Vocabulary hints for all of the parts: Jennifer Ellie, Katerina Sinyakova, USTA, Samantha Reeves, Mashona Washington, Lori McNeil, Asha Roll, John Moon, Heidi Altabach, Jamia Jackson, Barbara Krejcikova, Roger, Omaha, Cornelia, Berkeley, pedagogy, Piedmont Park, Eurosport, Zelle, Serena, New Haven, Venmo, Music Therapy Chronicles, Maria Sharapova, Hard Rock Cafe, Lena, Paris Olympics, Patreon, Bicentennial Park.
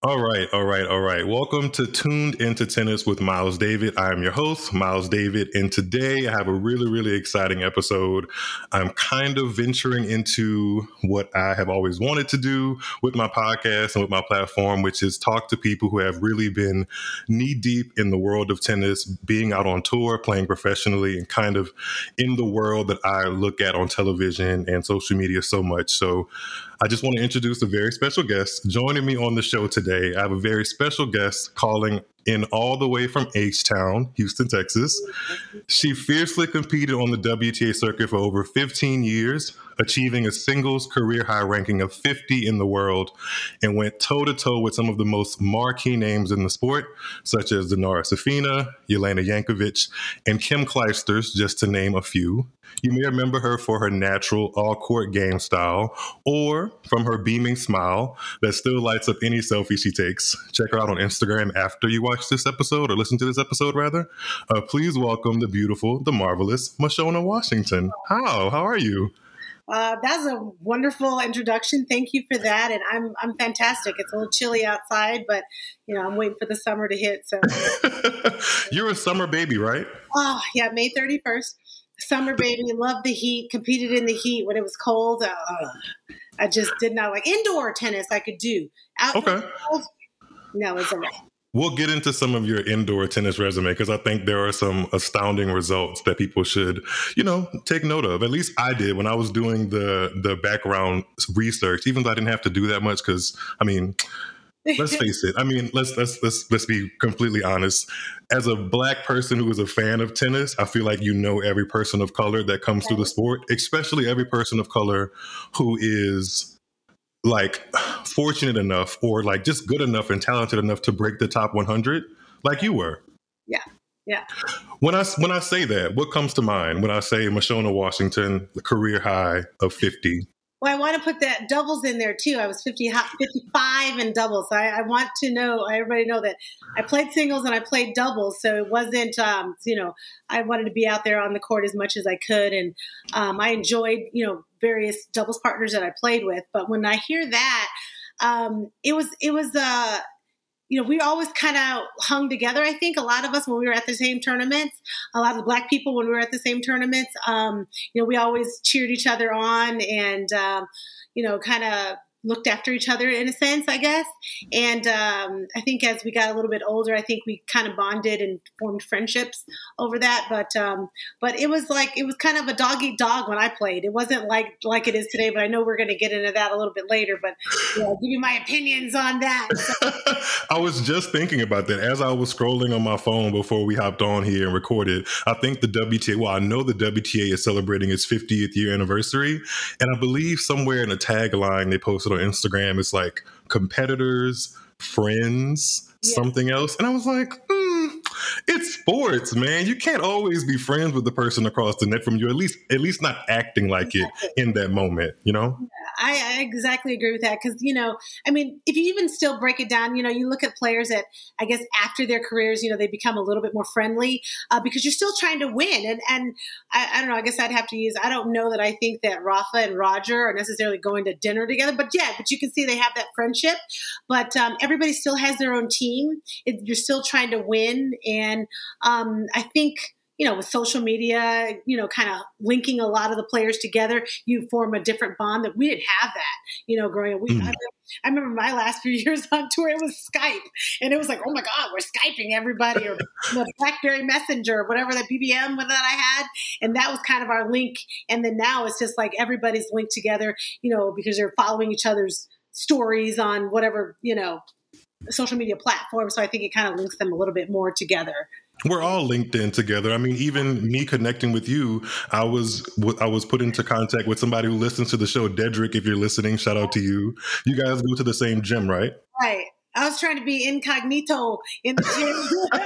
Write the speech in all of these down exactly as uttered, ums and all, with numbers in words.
All right, all right, all right. Welcome to Tuned Into Tennis with Myles David. I am your host, Myles David, and today I have a really, really exciting episode. I'm kind of venturing into what I have always wanted to do with my podcast and with my platform, which is talk to people who have really been knee-deep in the world of tennis, being out on tour, playing professionally, and kind of in the world that I look at on television and social media so much. So I just want to introduce a very special guest joining me on the show today. I have a very special guest calling in all the way from H-Town, Houston, Texas. She fiercely competed on the W T A circuit for over fifteen years, achieving a singles career high ranking of fifty in the world, and went toe-to-toe with some of the most marquee names in the sport, such as Dinara Safina, Jelena Jankovic, and Kim Clijsters, just to name a few. You may remember her for her natural all-court game style, or from her beaming smile that still lights up any selfie she takes. Check her out on Instagram after you watch this episode, or listen to this episode, rather. Uh, please welcome the beautiful, the marvelous Mashona Washington. How? How are you? Uh, that's a wonderful introduction. Thank you for that. And I'm I'm fantastic. It's a little chilly outside, but you know, I'm waiting for the summer to hit. So you're a summer baby, right? Oh yeah, May thirty-first. Summer baby, loved the heat, competed in the heat when it was cold. Uh, I just did not like indoor tennis. I could do outdoor. Okay. Tennis, no, it's okay. We'll get into some of your indoor tennis resume because I think there are some astounding results that people should, you know, take note of. At least I did when I was doing the the background research, even though I didn't have to do that much because, I mean, let's face it. I mean, let's let's let's let's be completely honest. As a black person who is a fan of tennis, I feel like you know every person of color that comes okay. through the sport, especially every person of color who is like fortunate enough or like just good enough and talented enough to break the top one hundred like you were. Yeah. Yeah. When I, when I say that, what comes to mind when I say Mashona Washington, the career high of fifty? Well, I want to put that doubles in there too. I was fifty, fifty-five in doubles. So I, I want to know, everybody know that I played singles and I played doubles. So it wasn't, um, you know, I wanted to be out there on the court as much as I could. And um, I enjoyed, you know, various doubles partners that I played with. But when I hear that, um, it was, it was, uh, you know, we always kind of hung together. I think a lot of us, when we were at the same tournaments, a lot of the black people, when we were at the same tournaments, um, you know, we always cheered each other on and, um, you know, kind of looked after each other in a sense, I guess. And um, I think as we got a little bit older, I think we kind of bonded and formed friendships over that. But um, but it was like, it was kind of a dog eat dog when I played. It wasn't like like it is today, but I know we're going to get into that a little bit later. But yeah, I'll give you my opinions on that. So. I was just thinking about that as I was scrolling on my phone before we hopped on here and recorded. I think the W T A, well, I know the W T A is celebrating its fiftieth year anniversary. And I believe somewhere in a tagline they posted on Instagram, it's like competitors, friends, yeah. something else. And I was like, mm, it's sports, man. You can't always be friends with the person across the net from you, at least at least not acting like exactly. it in that moment, you know? Yeah, I, I exactly agree with that because, you know, I mean, if you even still break it down, you know, you look at players that I guess after their careers, you know, they become a little bit more friendly uh, because you're still trying to win. And and I, I don't know, I guess I'd have to use, I don't know that I think that Rafa and Roger are necessarily going to dinner together, but yeah, but you can see they have that friendship. But um, everybody still has their own team. It, you're still trying to win. And um, I think, you know, with social media, you know, kind of linking a lot of the players together, you form a different bond that we didn't have that, you know, growing up. We, mm. I, I remember my last few years on tour, it was Skype. And it was like, oh my God, we're Skyping everybody or you know, BlackBerry Messenger, whatever that B B M that I had. And that was kind of our link. And then now it's just like everybody's linked together, you know, because they're following each other's stories on whatever, you know, social media platform. So I think it kind of links them a little bit more together. We're all linked in together. I mean, even me connecting with you, I was I was put into contact with somebody who listens to the show. Dedrick, if you're listening, shout out to you. You guys go to the same gym, right? Right. I was trying to be incognito in the gym.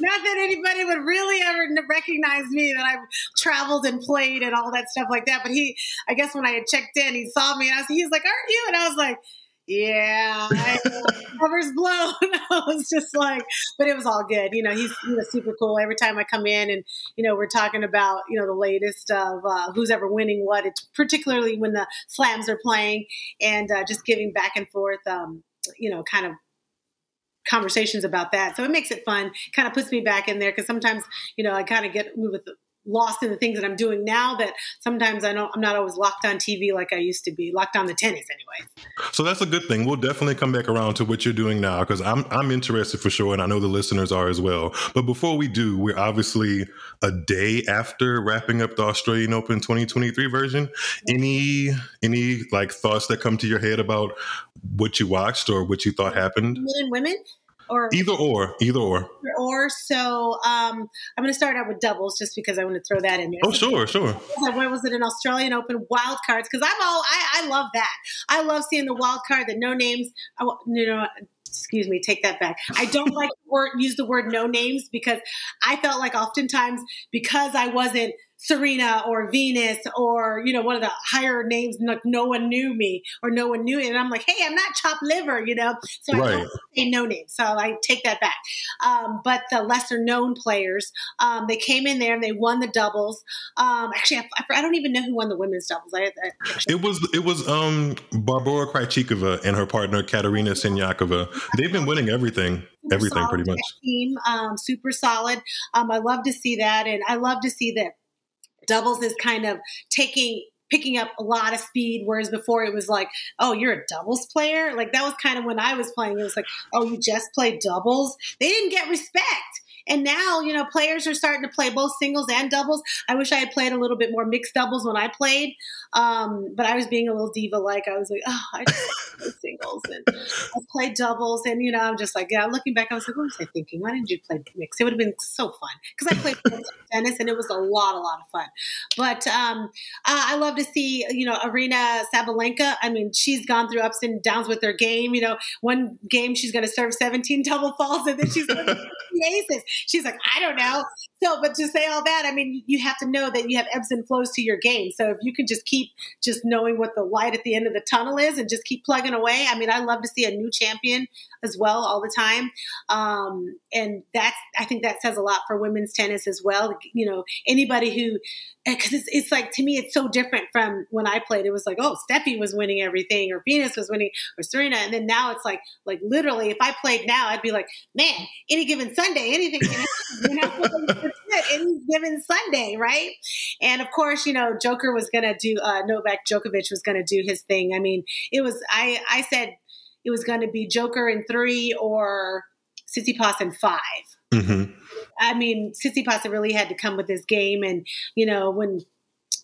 Not that anybody would really ever recognize me that I've traveled and played and all that stuff like that. But he, I guess when I had checked in, he saw me and I was, he was like, aren't you? And I was like, yeah, I, cover's blown. I was just like, but it was all good. You know, he's you know, super cool. Every time I come in and, you know, we're talking about, you know, the latest of uh, who's ever winning what, it's particularly when the slams are playing and uh, just giving back and forth, um, you know, kind of conversations about that. So it makes it fun, kind of puts me back in there, because sometimes, you know, I kind of get with the, lost in the things that I'm doing now, that sometimes I don't, I'm not always locked on T V like I used to be, locked on the tennis anyway. So that's a good thing. We'll definitely come back around to what you're doing now, because I'm I'm interested for sure, and I know the listeners are as well. But before we do, we're obviously a day after wrapping up the Australian Open twenty twenty-three version. Any any like thoughts that come to your head about what you watched or what you thought happened? Men and women? Or either or, either or. Or so um, I'm going to start out with doubles just because I want to throw that in there. Oh, so sure, sure. What was it, an Australian Open wild cards? Because I'm all I, I love that. I love seeing the wild card, the no names. I, you know, excuse me, take that back. I don't like the word, use the word no names, because I felt like oftentimes because I wasn't Serena or Venus or, you know, one of the higher names, like no one knew me or no one knew it. And I'm like, hey, I'm not chopped liver, you know? So right. I don't say no name. So I take that back. Um, but the lesser known players, um, they came in there and they won the doubles. Um, actually, I, I don't even know who won the women's doubles. I, I it was, it was um, Barbara Krejcikova and her partner, Katerina Sinyakova. They've been winning everything. Everything pretty much. Team, um, super solid. Um, I love to see that. And I love to see that doubles is kind of taking picking up a lot of speed, whereas before it was like, oh, you're a doubles player? Like, that was kind of when I was playing. It was like, oh, you just play doubles? They didn't get respect. And now, you know, players are starting to play both singles and doubles. I wish I had played a little bit more mixed doubles when I played, um, but I was being a little diva-like. I was like, oh, I just play singles and I played doubles. And, you know, I'm just like, yeah, looking back, I was like, what was I thinking? Why didn't you play mixed? It would have been so fun, because I played tennis and it was a lot, a lot of fun. But um, uh, I love to see, you know, Arena Sabalenka. I mean, she's gone through ups and downs with her game. You know, one game she's going to serve seventeen double faults, and then she's going to be aces. She's like, I don't know. So, but to say all that, I mean, you have to know that you have ebbs and flows to your game. So if you can just keep just knowing what the light at the end of the tunnel is and just keep plugging away. I mean, I love to see a new champion as well all the time. Um, and that's, I think that says a lot for women's tennis as well. You know, anybody who, because it's, it's like, to me, it's so different from when I played. It was like, oh, Steffi was winning everything, or Venus was winning, or Serena. And then now it's like, like literally, if I played now, I'd be like, man, any given Sunday, anything can happen, you know? Any given Sunday, right? And of course, you know, Joker was going to do, uh, Novak Djokovic was going to do his thing. I mean, it was, I, I said it was going to be Joker in three or Tsitsipas in five. Mm-hmm. I mean, Tsitsipas really had to come with his game. And, you know, when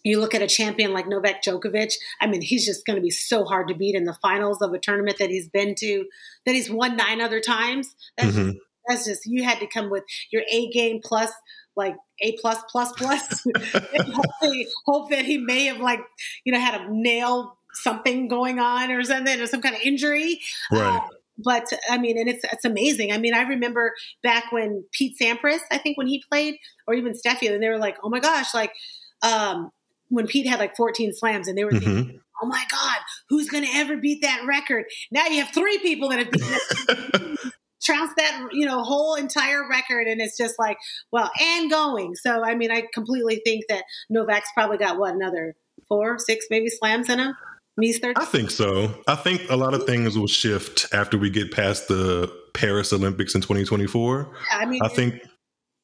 you look at a champion like Novak Djokovic, I mean, he's just going to be so hard to beat in the finals of a tournament that he's been to, that he's won nine other times. That's, mm-hmm. just, that's just, you had to come with your A game plus, like A plus plus plus. Hopefully, hope that he may have, like, you know, had a nail something going on or something, or some kind of injury. Right. Uh, but I mean, and it's it's amazing. I mean, I remember back when Pete Sampras, I think when he played, or even Steffi, and they were like, oh my gosh, like um, when Pete had like fourteen slams, and they were mm-hmm. thinking, oh my God, who's going to ever beat that record? Now you have three people that have beat that. Trounce that, you know, whole entire record. And it's just like, well, and going. So, I mean, I completely think that Novak's probably got what, another four, six, maybe slams in him. I think so. I think a lot of things will shift after we get past the Paris Olympics in twenty twenty-four. Yeah, I mean, I think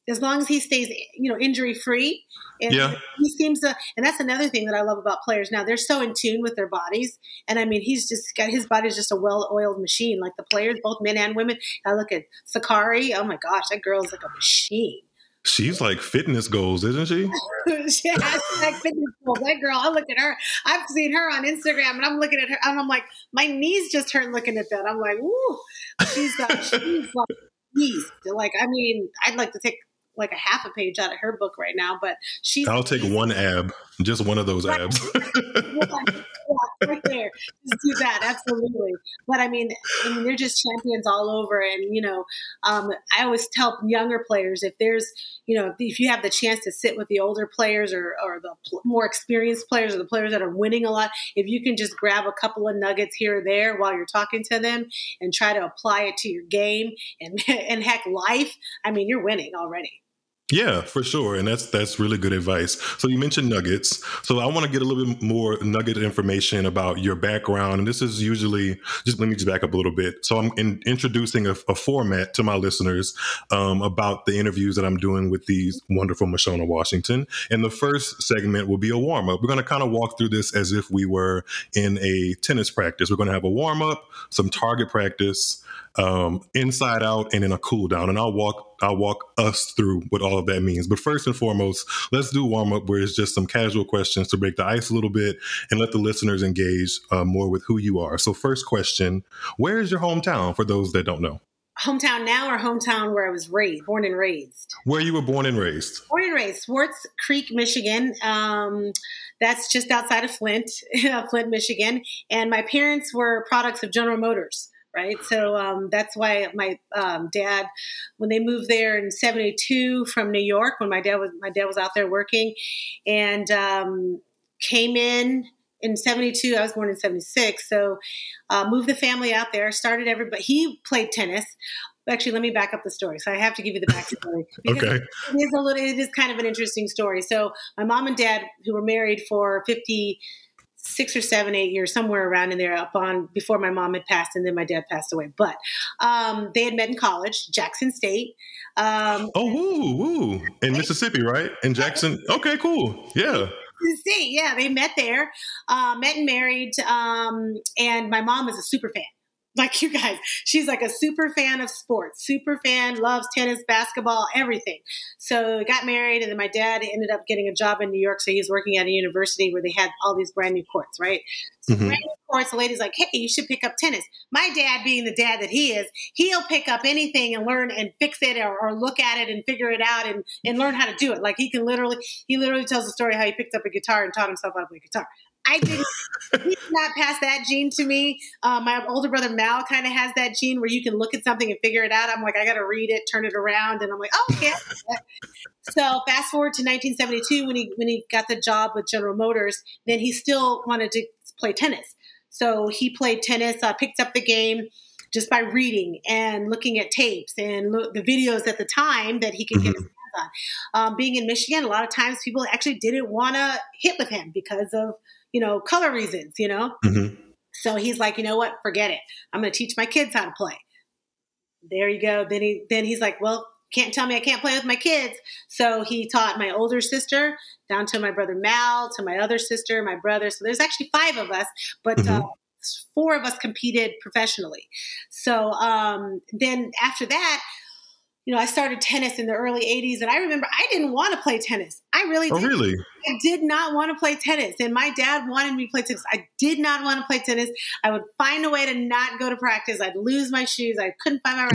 as long as he stays, you know, injury free, and yeah. he seems to, and that's another thing that I love about players now. They're so in tune with their bodies, and I mean, he's just got his body's just a well-oiled machine. Like the players, both men and women. I look at Sakari. Oh my gosh, that girl's like a machine. She's like fitness goals, isn't she? Yeah, she's like fitness goals. That girl, I look at her. I've seen her on Instagram, and I'm looking at her, and I'm like, my knees just hurt looking at that. I'm like, ooh, she's like, she's like, knees. Like, I mean, I'd like to take like a half a page out of her book right now, but she's. I'll take one ab, just one of those right. abs. Right there, just do that, absolutely. But I mean, I mean, they're just champions all over. And you know, um, I always tell younger players, if there's, you know, if you have the chance to sit with the older players, or or the pl- more experienced players, or the players that are winning a lot, if you can just grab a couple of nuggets here or there while you're talking to them, and try to apply it to your game and and heck, life. I mean, you're winning already. Yeah, for sure. And that's that's really good advice. So you mentioned nuggets. So I want to get a little bit more nugget information about your background. And this is usually, just let me just back up a little bit. So I'm in, introducing a, a format to my listeners um, about the interviews that I'm doing with these wonderful Mashona Washington. And the first segment will be a warm-up. We're going to kind of walk through this as if we were in a tennis practice. We're going to have a warm-up, some target practice, um, inside out, and then a cool down. And I'll walk I'll walk us through what all of that means. But first and foremost, let's do warm up where it's just some casual questions to break the ice a little bit and let the listeners engage uh, more with who you are. So first question, where is your hometown for those that don't know? Hometown now or hometown where I was raised, born and raised? Where you were born and raised. Born and raised, Swartz Creek, Michigan. Um, that's just outside of Flint, Flint, Michigan. And my parents were products of General Motors. Right. So um, that's why my um, dad, when they moved there in seventy-two from New York, when my dad was my dad was out there working and um, came in in seventy-two. I was born in seventy-six. So uh, moved the family out there, started everybody. He played tennis. Actually, let me back up the story. So I have to give you the backstory. Okay. It is a little, it is kind of an interesting story. So my mom and dad, who were married for fifty six or seven, eight years, somewhere around in there up on before my mom had passed and then my dad passed away. But um, they had met in college, Jackson State. Um, oh, woo, woo. In Mississippi, right? In Jackson. Okay, cool. Yeah. State, yeah. They met there, uh, met and married. Um, and my mom is a super fan. Like you guys, she's like a super fan of sports, super fan, loves tennis, basketball, everything. So got married, and then my dad ended up getting a job in New York. So he was working at a university where they had all these brand new courts, right? So mm-hmm. brand new courts, the lady's like, hey, you should pick up tennis. My dad, being the dad that he is, he'll pick up anything and learn and fix it or, or look at it and figure it out and, and learn how to do it. Like he can literally, he literally tells the story how he picked up a guitar and taught himself how to play guitar. I didn't, he did not pass that gene to me. Um, my older brother, Mal, kind of has that gene where you can look at something and figure it out. I'm like, I got to read it, turn it around. And I'm like, oh, yeah. So fast forward to nineteen seventy-two when he, when he got the job with General Motors, then he still wanted to play tennis. So he played tennis, uh, picked up the game just by reading and looking at tapes and lo- the videos at the time that he could mm-hmm. get his hands on. Um, being in Michigan, a lot of times people actually didn't want to hit with him because of, you know, color reasons, you know? Mm-hmm. So he's like, you know what? Forget it. I'm going to teach my kids how to play. There you go. Then he, then he's like, well, can't tell me I can't play with my kids. So he taught my older sister down to my brother Mal, to my other sister, my brother. So there's actually five of us, but mm-hmm. uh, four of us competed professionally. So um, then after that, you know, I started tennis in the early eighties, and I remember I didn't want to play tennis. I really didn't. Oh, really? I did not want to play tennis, and my dad wanted me to play tennis. I did not want to play tennis. I would find a way to not go to practice. I'd lose my shoes. I couldn't find my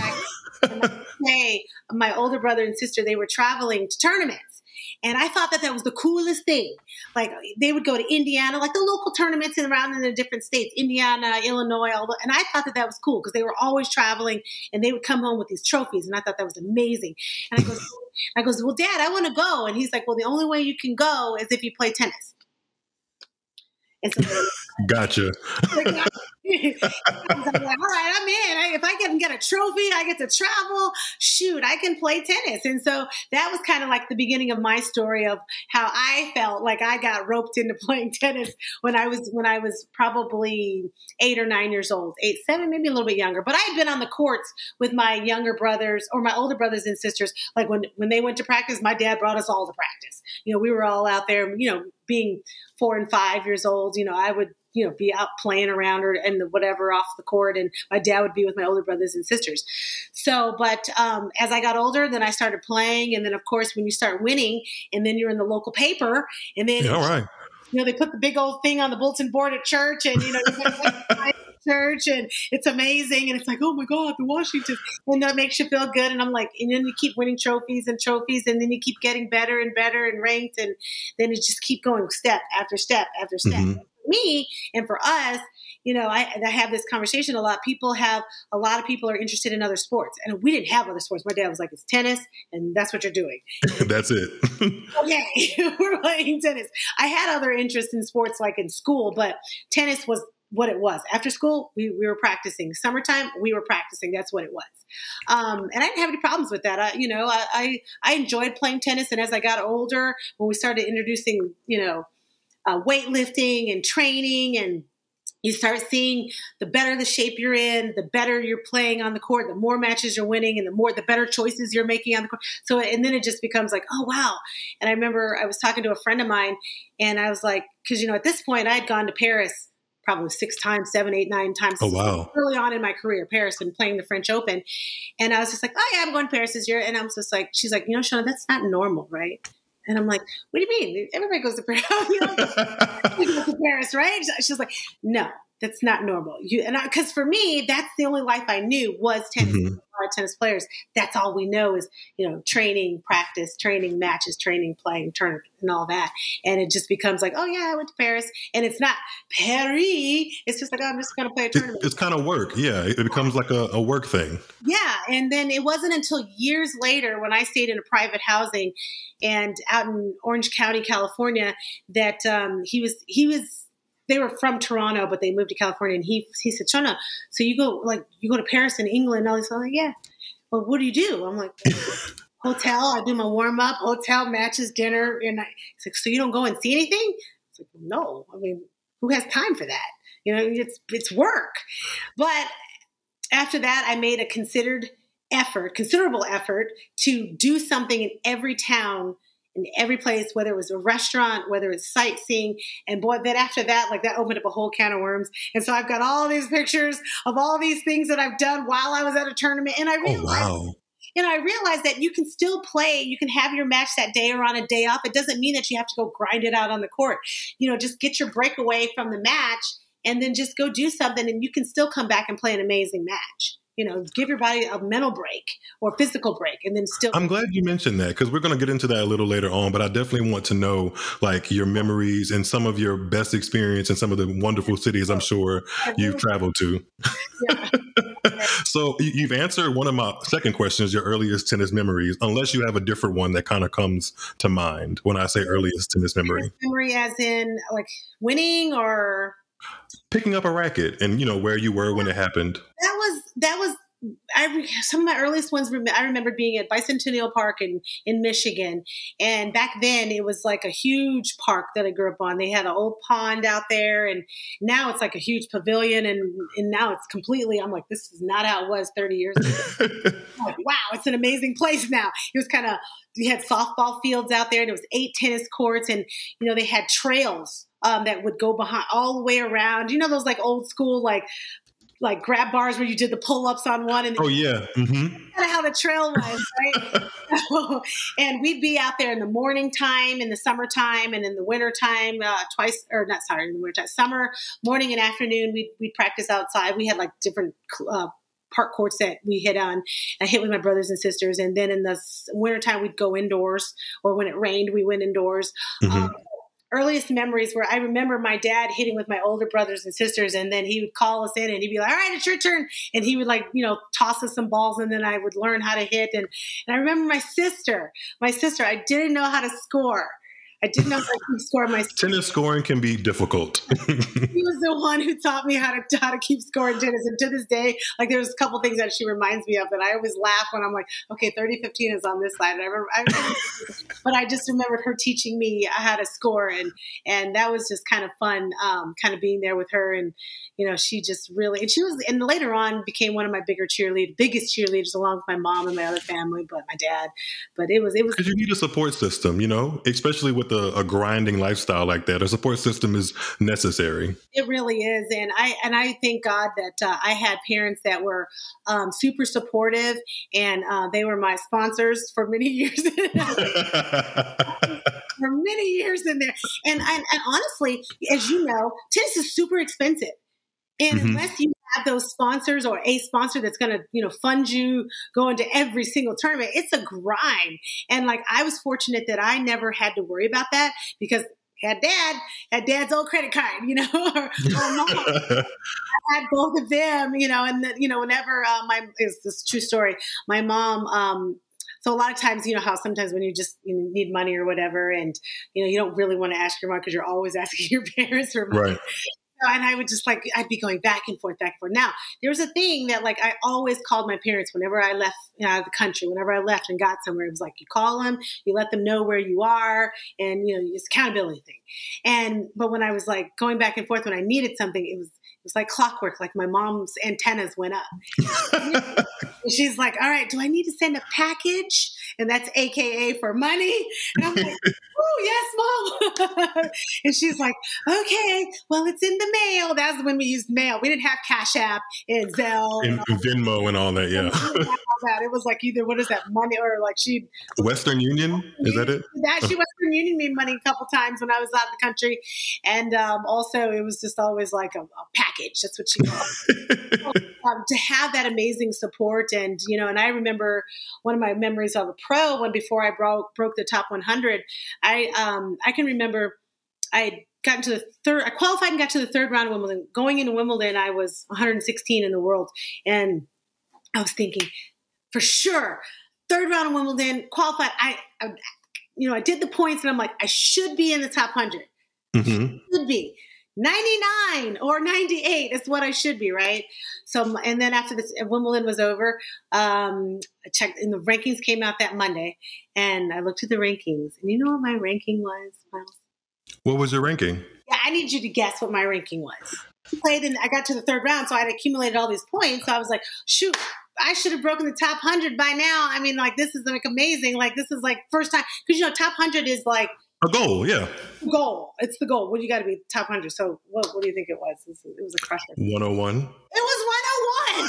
racket. Hey, my older brother and sister, they were traveling to tournaments, and I thought that that was the coolest thing. Like, they would go to Indiana, like the local tournaments around in the different states, Indiana, Illinois, all the, and I thought that that was cool because they were always traveling, and they would come home with these trophies, and I thought that was amazing. And I go, I goes, well, Dad, I want to go. And he's like, well, the only way you can go is if you play tennis. And so gotcha. Like, I, I'm like, all right, I'm in. I, if I can get a trophy, I get to travel. Shoot, I can play tennis. And so that was kind of like the beginning of my story of how I felt like I got roped into playing tennis when I was when I was probably eight or nine years old, eight, seven, maybe a little bit younger. But I had been on the courts with my younger brothers or my older brothers and sisters. Like when when they went to practice, my dad brought us all to practice. You know, we were all out there. You know, being four and five years old, you know, I would, you know, be out playing around or and the whatever off the court. And my dad would be with my older brothers and sisters. So, but um, as I got older, then I started playing. And then of course, when you start winning and then you're in the local paper and then, yeah, all right. you know, they put the big old thing on the bulletin board at church and, you know, church and it's amazing. And it's like, oh my God, the Washington. And that makes you feel good. And I'm like, and then you keep winning trophies and trophies and then you keep getting better and better and ranked. And then you just keep going step after step after step. Mm-hmm. For me and for us, you know, I, I have this conversation a lot. People have, a lot of people are interested in other sports and we didn't have other sports. My dad was like, it's tennis and that's what you're doing. That's it. Okay. We're playing tennis. I had other interests in sports like in school, but tennis was what it was. After school, we, we were practicing. Summertime, we were practicing. That's what it was. Um, and I didn't have any problems with that. I, you know, I, I, I enjoyed playing tennis. And as I got older, when we started introducing, you know, uh, weightlifting and training, and you start seeing the better the shape you're in, the better you're playing on the court, the more matches you're winning, and the more the better choices you're making on the court. So, and then it just becomes like, oh, wow. And I remember I was talking to a friend of mine, and I was like, because, you know, at this point I had gone to Paris probably six times, seven, eight, nine times. Oh, wow. Early on in my career, Paris, and playing the French Open. And I was just like, oh, yeah, I'm going to Paris this year. And I was just like, she's like, you know, Shona, that's not normal, right? And I'm like, what do you mean? Everybody goes to Paris. You know, everybody goes to Paris, right? She's like, no, that's not normal. You and because for me, that's the only life I knew was tennis. Mm-hmm. Our tennis players, that's all we know is, you know, training, practice, training, matches, training, playing, tournament, and all that. And it just becomes like, oh yeah, I went to Paris, and it's not Paris. It's just like, oh, I'm just going to play a tournament. It's, it's kind of work, yeah. It becomes like a, a work thing. Yeah, and then it wasn't until years later when I stayed in a private housing and out in Orange County, California, that um, he was he was. They were from Toronto, but they moved to California. And he he said, Shona, so you go like you go to Paris and England. And all this. I'm like, yeah. Well, what do you do? I'm like, hotel. I do my warm up, hotel, matches, dinner, and I. He's like, so you don't go and see anything? It's like, no. I mean, who has time for that? You know, it's it's work. But after that, I made a considered effort, considerable effort to do something in every town. In every place, whether it was a restaurant, whether it's sightseeing, and boy, then after that, like that opened up a whole can of worms. And so I've got all these pictures of all these things that I've done while I was at a tournament, and I realized, oh, wow. and I realized that you can still play. You can have your match that day or on a day off. It doesn't mean that you have to go grind it out on the court. You know, just get your breakaway from the match, and then just go do something, and you can still come back and play an amazing match. You know, give your body a mental break or physical break, and then still. I'm glad you mentioned that, because we're going to get into that a little later on. But I definitely want to know, like, your memories and some of your best experience in some of the wonderful cities I'm sure you've traveled to. Yeah. So you've answered one of my second questions, your earliest tennis memories, unless you have a different one that kind of comes to mind when I say earliest tennis memory. Memory as in like winning or. Picking up a racket and, you know, where you were when it happened. That was, that was, I, some of my earliest ones, I remember being at Bicentennial Park in, in Michigan. And back then it was like a huge park that I grew up on. They had an old pond out there, and now it's like a huge pavilion. And, and now it's completely, I'm like, this is not how it was thirty years ago. I'm like, wow, it's an amazing place now. It was kind of, we had softball fields out there, and it was eight tennis courts, and, you know, they had trails. Um, that would go behind all the way around. You know, those like old school, like, like grab bars where you did the pull-ups on one. And oh yeah. Mm-hmm. Kind of how the trail was, right? So, and we'd be out there in the morning time, in the summertime, and in the winter time, uh, twice or not, sorry, in the winter time, summer, morning and afternoon, we'd, we'd practice outside. We had like different, uh, park courts that we hit on. I hit with my brothers and sisters. And then in the wintertime, we'd go indoors, or when it rained, we went indoors. Mm-hmm. Um, earliest memories where I remember my dad hitting with my older brothers and sisters, and then he would call us in and he'd be like, all right, it's your turn. And he would like, you know, toss us some balls, and then I would learn how to hit. And, and I remember my sister, my sister, I didn't know how to score. I didn't know how to score. My sister. Tennis scoring can be difficult. He was the one who taught me how to how to keep scoring tennis. And to this day, like there's a couple things that she reminds me of that I always laugh when I'm like, okay, thirty fifteen is on this side. And I remember, I remember but I just remembered her teaching me how to score, and and that was just kind of fun, um, kind of being there with her. And you know, she just really, and she was, and later on became one of my bigger cheerleaders, biggest cheerleaders, along with my mom and my other family, but my dad. But it was it was because you need a support system, you know, especially with. A, a grinding lifestyle like that, a support system is necessary. It really is, and I and I thank God that uh, I had parents that were um, super supportive, and uh, they were my sponsors for many years. For many years in there, and, and and honestly, as you know, tennis is super expensive, and mm-hmm. unless you have those sponsors or a sponsor that's going to, you know, fund you going to every single tournament, it's a grind. And like, I was fortunate that I never had to worry about that, because had dad, had dad's old credit card, you know, or, or mom. I had both of them, you know, and the, you know, whenever uh, my, it's this true story, my mom, um, so a lot of times, you know how sometimes when you just you need money or whatever, and, you know, you don't really want to ask your mom because you're always asking your parents for money. Right. And I would just like, I'd be going back and forth, back and forth. Now, there was a thing that like I always called my parents whenever I left uh, the country, whenever I left and got somewhere. It was like you call them, you let them know where you are, and you know, it's accountability thing. And but when I was like going back and forth, when I needed something, it was it was like clockwork. Like my mom's antennas went up. She's like, all right, do I need to send a package? And that's A K A for money. And I'm like, oh, yes, Mom. And she's like, okay, well, it's in the mail. That's when we used mail. We didn't have Cash App and Zelle. And, and Venmo that. and all that, yeah. all that. It was like either, what is that, money or like she. Western Union? Western is Union. that it? That she Western Union made money a couple times when I was out of the country. And um, also it was just always like a, a package. That's what she called it. Um, to have that amazing support. And, you know, and I remember one of my memories of a pro when before I bro- broke the top one hundred, I, um, I can remember I got into the third, I qualified and got to the third round of Wimbledon. Going into Wimbledon, I was one hundred sixteen in the world. And I was thinking for sure, third round of Wimbledon qualified. I, I you know, I did the points and I'm like, I should be in the top one hundred. Mm-hmm. Should be. ninety-nine or ninety-eight is what I should be, right? So, and then after this, Wimbledon was over, um, I checked, and the rankings came out that Monday, and I looked at the rankings, and you know what my ranking was, Miles? What was your ranking? Yeah, I need you to guess what my ranking was. I played, and I got to the third round, so I had accumulated all these points, so I was like, shoot, I should have broken the top one hundred by now. I mean, like, this is, like, amazing. Like, this is, like, first time, because, you know, top one hundred is, like, a goal, yeah. Goal. It's the goal. Well, you got to be top one hundred. So, what, what do you think it was? It was a crusher. one oh one. It was one oh one.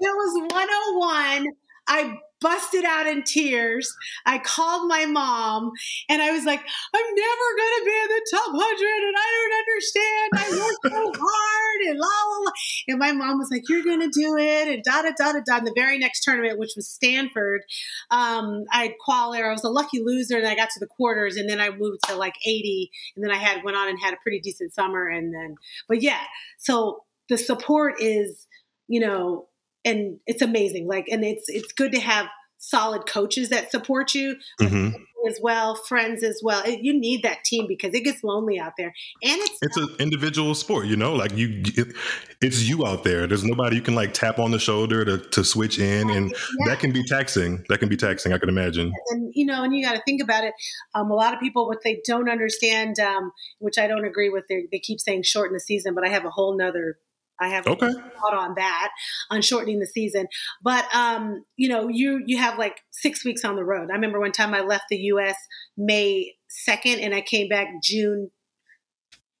It was one oh one. I busted out in tears. I called my mom, and I was like, "I'm never going to be in the top one hundred, and I don't understand. I worked so hard, and la la la." And my mom was like, "You're going to do it," and da da da da da. In the very next tournament, which was Stanford, um, I qualified. I was a lucky loser, and I got to the quarters, and then I moved to like eighty, and then I had went on and had a pretty decent summer, and then, but yeah. So the support is, you know. And it's amazing. Like, and it's, it's good to have solid coaches that support you mm-hmm. as well. Friends as well. It, you need that team because it gets lonely out there. And it's, it's not- an individual sport, you know, like you, it, it's you out there. There's nobody you can like tap on the shoulder to, to switch in. And yeah. that can be taxing. That can be taxing. I can imagine. And, you know, and you got to think about it. Um, a lot of people, what they don't understand, um, which I don't agree with, they keep saying shorten the season, but I have a whole nother I have okay. thought on that, on shortening the season. But, um, you know, you you have like six weeks on the road. I remember one time I left the U S May second and I came back June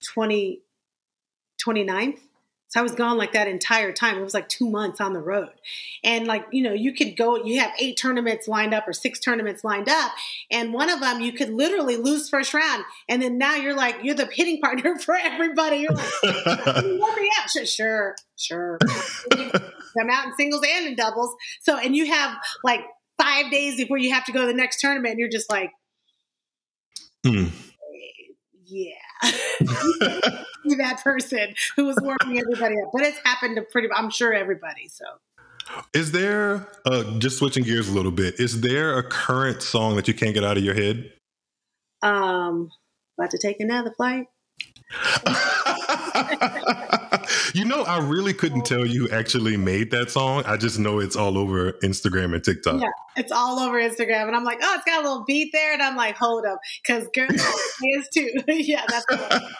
twenty-ninth. So I was gone like that entire time. It was like two months on the road. And like, you know, you could go, you have eight tournaments lined up or six tournaments lined up. And one of them, you could literally lose first round. And then now you're like, you're the hitting partner for everybody. You're like, you want me up? Sure, sure, sure. I'm out in singles and in doubles. So, and you have like five days before you have to go to the next tournament. And you're just like, hmm. Yeah. That person who was warming everybody up, but it's happened to pretty, I'm sure everybody. So is there uh, just switching gears a little bit. Is there a current song that you can't get out of your head? Um, about to take another flight. You know, I really couldn't tell you actually made that song. I just know it's all over Instagram and TikTok. Yeah, it's all over Instagram. And I'm like, oh, it's got a little beat there. And I'm like, hold up. Because girl, it is too. Yeah, that's the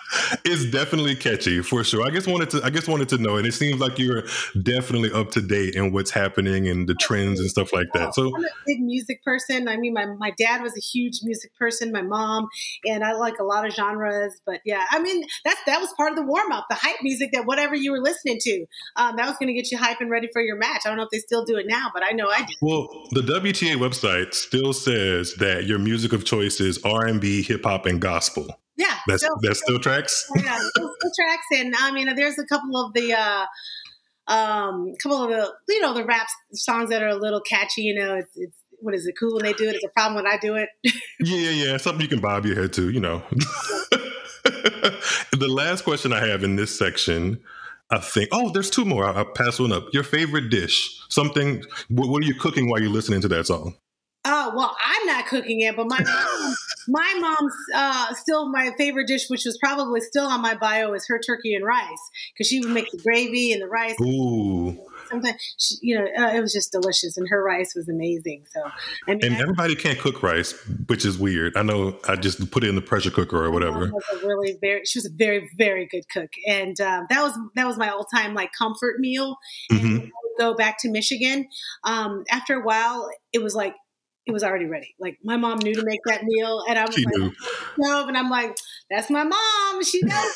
It's definitely catchy for sure. I just wanted to I just wanted to know. And it seems like you're definitely up to date in what's happening and the trends and stuff like that. So I'm a big music person. I mean, my, my dad was a huge music person, my mom. And I like a lot of genres. But yeah, I mean, that's, that was part of the warm-up, the hype music that whatever you were listening to. Um, that was going to get you hype and ready for your match. I don't know if they still do it now, but I know I do. Well, the W T A website still says that your music of choice is R and B, hip hop, and gospel. Yeah. That's still, that's still, still tracks? Yeah, still, still tracks. And I mean, there's a couple of the, uh, um, couple of the, you know, the rap songs that are a little catchy, you know, it's, it's what is it, cool when they do it? It's a problem when I do it. yeah, yeah, yeah. Something you can bob your head to, you know. The last question I have in this section, I think, oh, there's two more. I'll pass one up. Your favorite dish, something, what are you cooking while you're listening to that song? Oh, well, I'm not cooking it, but my mom, My mom's uh, still my favorite dish, which was probably still on my bio, is her turkey and rice, because she would make the gravy and the rice. Ooh. Sometimes, she, you know, uh, it was just delicious, and her rice was amazing. So, I mean, and I, everybody can't cook rice, which is weird. I know. I just put it in the pressure cooker or whatever. She was a really very, she was a very, very good cook, and um, that was that was my all time like comfort meal. And mm-hmm. I would go back to Michigan. Um, after a while, it was like. It was already ready. Like, my mom knew to make that meal, and I was she like, no, and I'm like, that's my mom. She knows.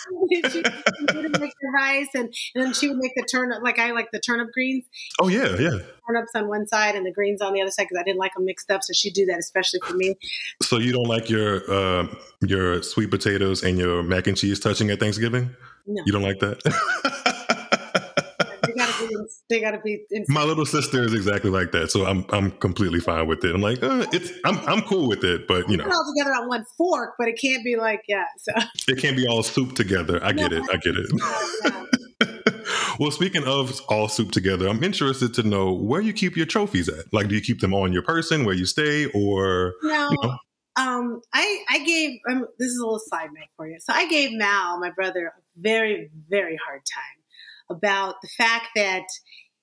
she, she knew to make the rice, and, and then she would make the turnip. Like, I like the turnip greens. Oh yeah, yeah. Turnips on one side and the greens on the other side, because I didn't like them mixed up. So she'd do that especially for me. So you don't like your uh, your sweet potatoes and your mac and cheese touching at Thanksgiving? No, you don't like that. They gotta be. They gotta be. Insane. My little sister is exactly like that, so I'm I'm completely fine with it. I'm like, uh, it's I'm I'm cool with it, but you know, put it all together on one fork, but it can't be like yeah. So it can't be all soup together. I get it. I get it. Well, speaking of all soup together, I'm interested to know where you keep your trophies at. Like, do you keep them on your person where you stay, or no? You know? Um, I, I gave, um, this is a little side note for you. So I gave Mal, my brother, a very, very hard time about the fact that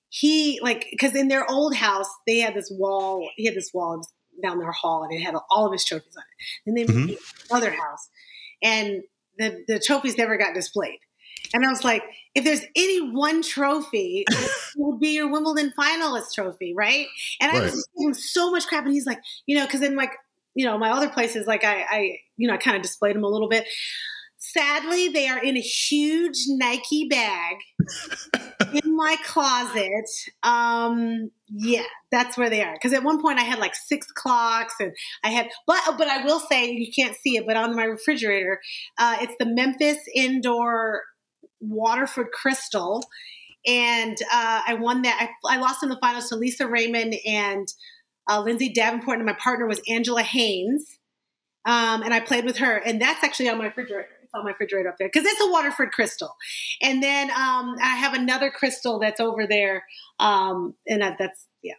he, like, because in their old house, they had this wall, he had this wall down their hall, and it had all of his trophies on it. Then they moved mm-hmm. to the other house, and the, the trophies never got displayed. And I was like, if there's any one trophy, it would be your Wimbledon finalist trophy, right? And right. I was giving him so much crap, and he's like, you know, because in, like, you know, my other places, like, I, I you know, I kind of displayed them a little bit. Sadly, they are in a huge Nike bag in my closet. Um, yeah, that's where they are. Because at one point I had like six clocks, and I had, but but I will say, you can't see it, but on my refrigerator, uh, it's the Memphis Indoor Waterford Crystal, and uh, I won that. I, I lost in the finals to Lisa Raymond and uh, Lindsay Davenport, and my partner was Angela Haynes, um, and I played with her, and that's actually on my refrigerator. On my refrigerator up there, because it's a Waterford crystal. And then um, I have another crystal that's over there. Um, and I, that's, yeah.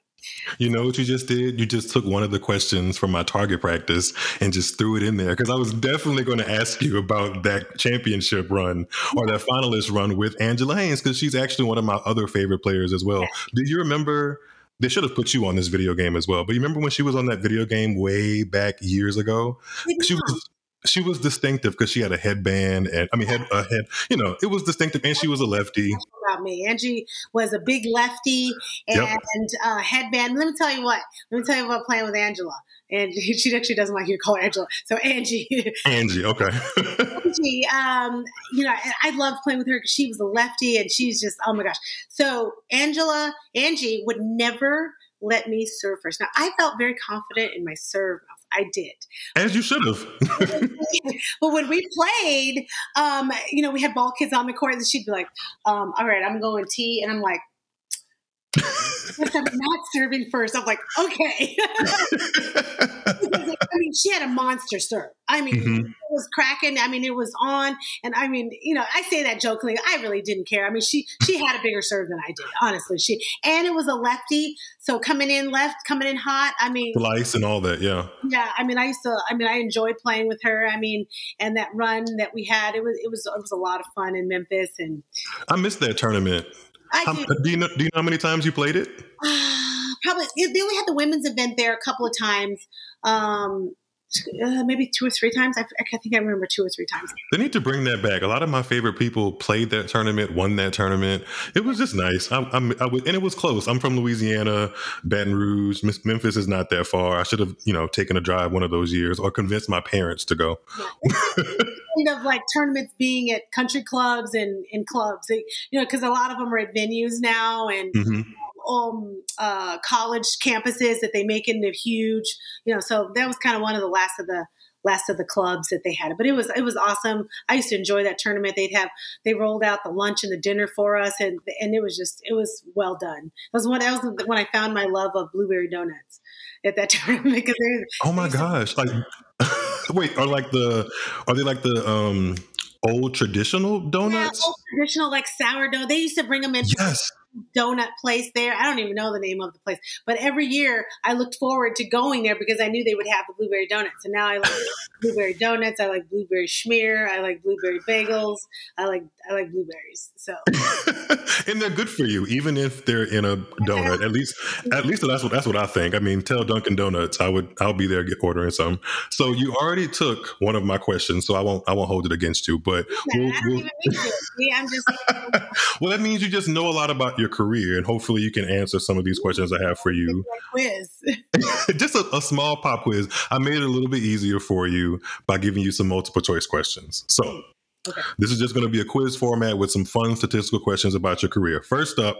You know what you just did? You just took one of the questions from my target practice and just threw it in there, because I was definitely going to ask you about that championship run or that finalist run with Angela Haynes, because she's actually one of my other favorite players as well. Okay. Do you remember? They should have put you on this video game as well. But you remember when she was on that video game way back years ago? It's she not. was. She was distinctive because she had a headband, and I mean, had a head. You know, it was distinctive, and she was a lefty. About me, Angie was a big lefty and yep. uh, headband. Let me tell you what. Let me tell you about playing with Angela. And she actually doesn't like you to call her Angela. So Angie. Angie, okay. Angie, um, you know, I loved playing with her because she was a lefty, and she's just, oh my gosh. So Angela, Angie would never let me serve first. Now, I felt very confident in my serve. I did. As you should have. But when we played, um, you know, we had ball kids on the court, and she'd be like, um, all right, I'm going tee. And I'm like, I'm not serving first. I'm like, okay. I mean, she had a monster serve. I mean, mm-hmm. it was cracking. I mean, it was on. And I mean, you know, I say that jokingly. I really didn't care. I mean, she she had a bigger serve than I did, honestly. She and it was a lefty, so coming in left, coming in hot. I mean, slice and all that, yeah. Yeah, I mean, I used to. I mean, I enjoyed playing with her. I mean, and that run that we had, it was it was it was a lot of fun in Memphis. And I missed that tournament. I do. Do you know, do you know how many times you played it? Uh, probably. They only had the women's event there a couple of times. Um, uh, maybe two or three times. I, I think I remember two or three times. They need to bring that back. A lot of my favorite people played that tournament, won that tournament. It was just nice. I, I, I was, and it was close. I'm from Louisiana, Baton Rouge. Memphis is not that far. I should have, you know, taken a drive one of those years, or convinced my parents to go. Yeah. Of like tournaments being at country clubs and in clubs, you know, because a lot of them are at venues now, and mm-hmm. um, uh, college campuses that they make into huge, you know. So that was kind of one of the last of the last of the clubs that they had. But it was it was awesome. I used to enjoy that tournament. They'd have they rolled out the lunch and the dinner for us, and and it was just it was well done. That was when that was when I found my love of blueberry donuts at that tournament. Because they, oh my they gosh, like. Wait, are like the are they like the um, old traditional donuts? Yeah, old traditional like sourdough. They used to bring them in. Yes. donut place there. I don't even know the name of the place, but every year I looked forward to going there because I knew they would have the blueberry donuts. And now I like blueberry donuts. I like blueberry schmear. I like blueberry bagels. I like, I like blueberries. So, and they're good for you, even if they're in a donut, at least, at least that's what, that's what I think. I mean, tell Dunkin' Donuts, I would, I'll be there ordering some. So you already took one of my questions, so I won't, I won't hold it against you, but we'll, we'll, I'm just, well, that means you just know a lot about your career, and hopefully you can answer some of these questions I have for you. Quiz. Just a, a small pop quiz. I made it a little bit easier for you by giving you some multiple choice questions. So okay. This is just going to be a quiz format with some fun statistical questions about your career. First up,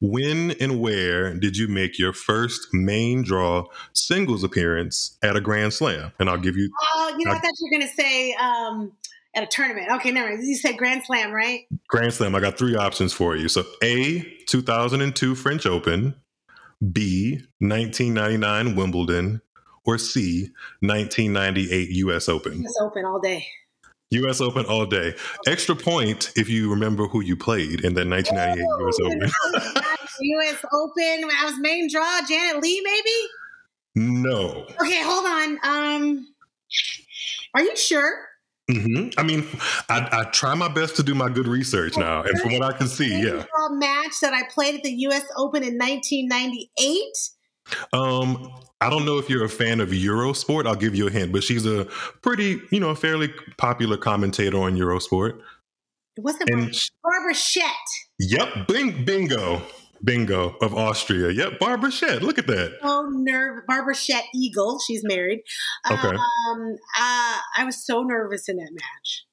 when and where did you make your first main draw singles appearance at a Grand Slam? And I'll give you... Oh, you know, I, I thought you were going to say... Um, At a tournament. Okay, never mind. You said Grand Slam, right? Grand Slam. I got three options for you. So A, two thousand two French Open, B, nineteen ninety-nine Wimbledon, or C, nineteen ninety-eight U S Open. U S Open all day. U S Open all day. Extra point if you remember who you played in that nineteen ninety-eight Ooh, U S Open. U S Open. When I was main draw, Janet Lee, maybe? No. Okay, hold on. Um, are you sure? Mm-hmm. I mean, I, I try my best to do my good research now, and from what I can see, yeah. Match that I played at the U S Open in nineteen ninety-eight. Um, I don't know if you're a fan of Eurosport. I'll give you a hint, but she's a pretty, you know, fairly popular commentator on Eurosport. It wasn't Barbara, Barbara Schett. Yep, bing, bingo. Bingo of Austria. Yep, Barbara Schett. Look at that. Oh, nerve. Barbara Schett-Eagle. She's married. Okay. Um, uh, I was so nervous in that match.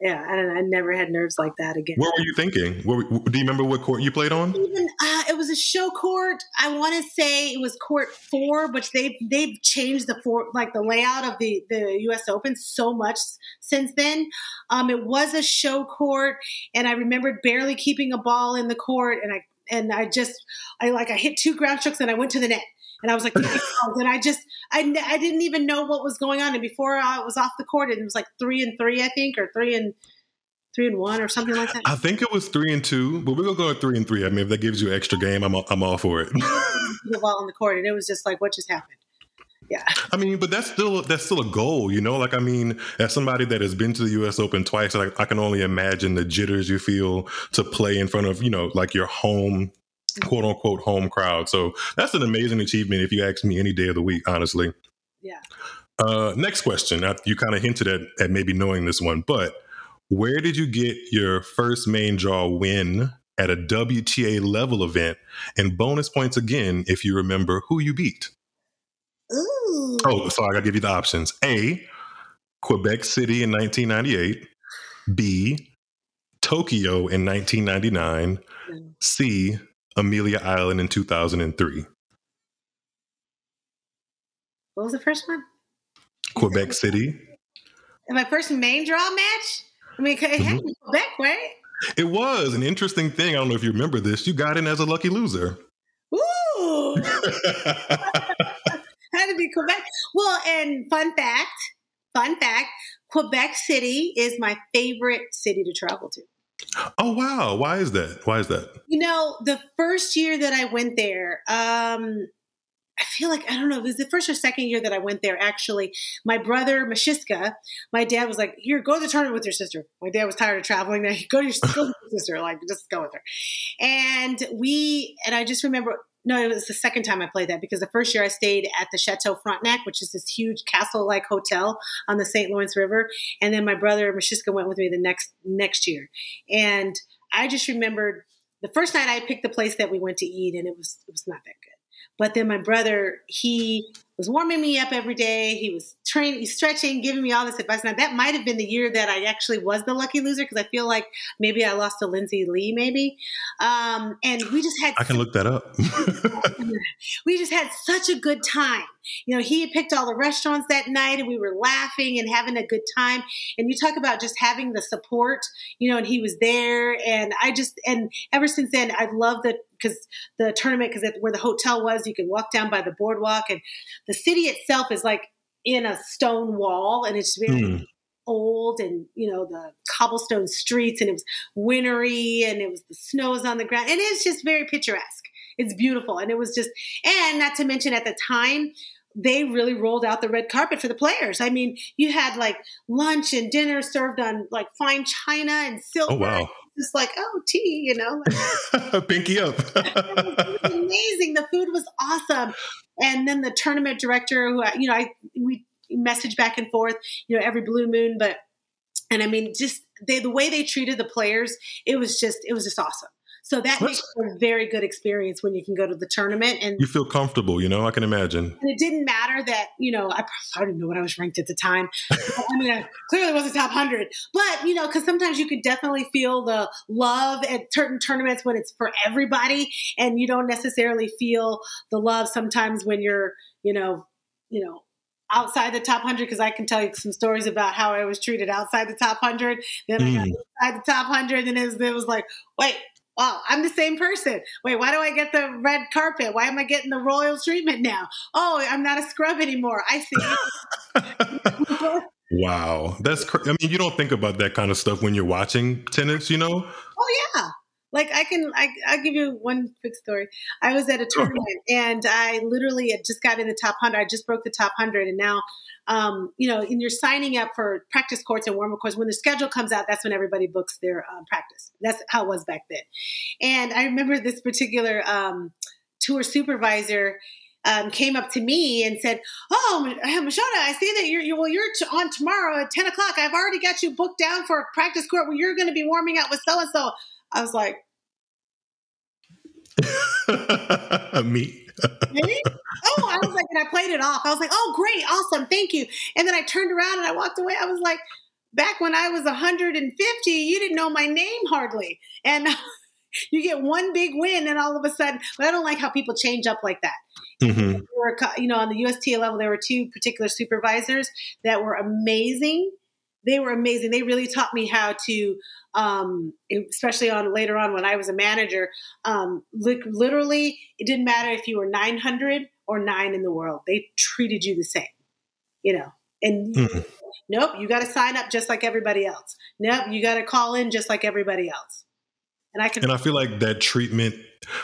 Yeah, I don't know. I never had nerves like that again. What were you thinking? What were, do you remember what court you played on? Even, uh, it was a show court. I want to say it was court four, but they they've changed the four, like the layout of the, the U S Open so much since then. Um, it was a show court, and I remembered barely keeping a ball in the court, and I. And I just, I like, I hit two ground strokes and I went to the net and I was like, and I just, I, I didn't even know what was going on. And before I was off the court, it was like three and three, I think, or three and three and one or something like that. I think it was three and two, but we're going to go at three and three. I mean, if that gives you an extra game, I'm all, I'm all for it. The ball on the court. And it was just like, what just happened? Yeah. I mean, but that's still that's still a goal, you know? Like, I mean, as somebody that has been to the U S Open twice, I, I can only imagine the jitters you feel to play in front of, you know, like your home, quote unquote, home crowd. So that's an amazing achievement if you ask me any day of the week, honestly. Yeah. Uh, next question. You kind of hinted at, at maybe knowing this one, but where did you get your first main draw win at a W T A level event? And bonus points again if you remember who you beat. Ooh. Oh, so I gotta give you the options. A, Quebec City in nineteen ninety-eight. B, Tokyo in nineteen ninety-nine. Mm. C, Amelia Island in two thousand three. What was the first one? Quebec City. And my first main draw match? I mean, it happened mm-hmm. in Quebec, right? It was an interesting thing. I don't know if you remember this. You got in as a lucky loser. Ooh! Had to be Quebec. Well, and fun fact, fun fact, Quebec City is my favorite city to travel to. Oh, wow. Why is that? Why is that? You know, the first year that I went there, um, I feel like, I don't know, it was the first or second year that I went there, actually. My brother, Mashiska, my dad was like, here, go to the tournament with your sister. My dad was tired of traveling. There, go to your go with your sister. Like, just go with her. And we, and I just remember... No, it was the second time I played that because the first year I stayed at the Chateau Frontenac, which is this huge castle-like hotel on the Saint Lawrence River. And then my brother, Mashiska, went with me the next next year. And I just remembered the first night I picked the place that we went to eat, and it was it was not that good. But then my brother, he was warming me up every day. He was training, stretching, giving me all this advice. Now, that might have been the year that I actually was the lucky loser because I feel like maybe I lost to Lindsay Lee, maybe. Um, and we just had... I can look that up. We just had such a good time. You know, he had picked all the restaurants that night, and we were laughing and having a good time. And you talk about just having the support, you know, and he was there. And I just... And ever since then, I've loved the... because the tournament, because where the hotel was, you can walk down by the boardwalk, and the city itself is like in a stone wall, and it's very, mm. old and, you know, the cobblestone streets, and it was wintry, and it was the snows on the ground. And it's just very picturesque. It's beautiful. And it was just, and not to mention at the time, they really rolled out the red carpet for the players. I mean, you had like lunch and dinner served on like fine china and silver. Oh, wow. Just like, oh, tea, you know. Pinky up. It was amazing. The food was awesome. And then the tournament director, who, I, you know, I we messaged back and forth, you know, every blue moon. But, and I mean, just they, the way they treated the players, it was just, it was just awesome. So that That's, makes for a very good experience when you can go to the tournament. And you feel comfortable, you know, I can imagine. And it didn't matter that, you know, I probably didn't know what I was ranked at the time. I mean, I clearly wasn't top one hundred. But, you know, because sometimes you could definitely feel the love at certain tournaments when it's for everybody. And you don't necessarily feel the love sometimes when you're, you know, you know, outside the top one hundred, because I can tell you some stories about how I was treated outside the top one hundred. Then mm. I got inside the top one hundred, and it was, it was like, wait. Wow, I'm the same person. Wait, why do I get the red carpet? Why am I getting the royal treatment now? Oh, I'm not a scrub anymore. I see. Wow. That's cr- I mean, you don't think about that kind of stuff when you're watching tennis, you know? Oh, yeah. Like I can, I, I'll give you one quick story. I was at a tournament and I literally had just got in the top one hundred. I just broke the top one hundred. And now, um, you know, and you're signing up for practice courts and warm-up courts. When the schedule comes out, that's when everybody books their um, practice. That's how it was back then. And I remember this particular um, tour supervisor Um, came up to me and said, "Oh, Mashona, I see that you're, you're well. You're t- on tomorrow at ten o'clock. I've already got you booked down for a practice court where you're going to be warming up with so and so." I was like, "Me? Really? Oh, I was like, and I played it off. I was like, "Oh, great, awesome, thank you." And then I turned around and I walked away. I was like, "Back when I was one hundred fifty, you didn't know my name hardly." And you get one big win, and all of a sudden, but I don't like how people change up like that. Mm-hmm. We were, you know, on the U S T A level, there were two particular supervisors that were amazing. They were amazing. They really taught me how to, um, especially on later on when I was a manager, um, li- literally, it didn't matter if you were nine hundred or nine in the world. They treated you the same, you know, and mm-hmm. nope, you got to sign up just like everybody else. Nope, you got to call in just like everybody else. And I, can- and I feel like that treatment,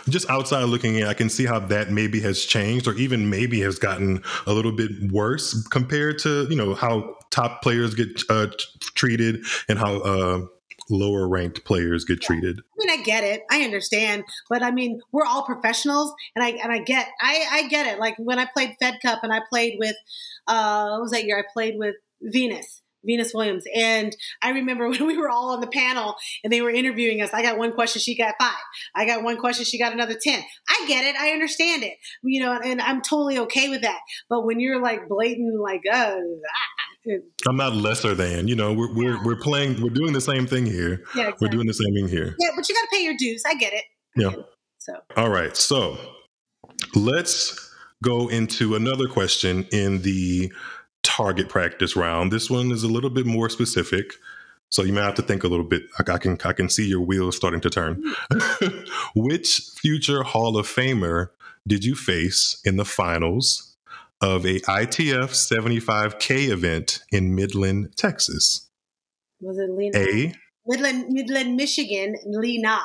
just outside looking in, I can see how that maybe has changed or even maybe has gotten a little bit worse compared to, you know, how top players get uh, treated and how uh, lower ranked players get treated. I mean, I get it. I understand. But I mean, we're all professionals. And I and I get I, I get it. Like when I played Fed Cup and I played with, uh, what was that year? I played with Venus. Venus Williams. And I remember when we were all on the panel and they were interviewing us, I got one question, she got five. I got one question, she got another ten. I get it. I understand it. You know, and I'm totally okay with that. But when you're like blatant, like, oh, ah. I'm not lesser than, you know, we're, we're, we're playing, we're doing the same thing here. Yeah, exactly. We're doing the same thing here. Yeah, but you got to pay your dues. I get it. I yeah. Get it. So. All right. So let's go into another question in the target practice round. This one is a little bit more specific, so you might have to think a little bit. I, I can I can see your wheels starting to turn. Which future Hall of Famer did you face in the finals of a I T F seventy-five K event in Midland, Texas? Was it Lena? A Midland, Midland, Michigan, Lena.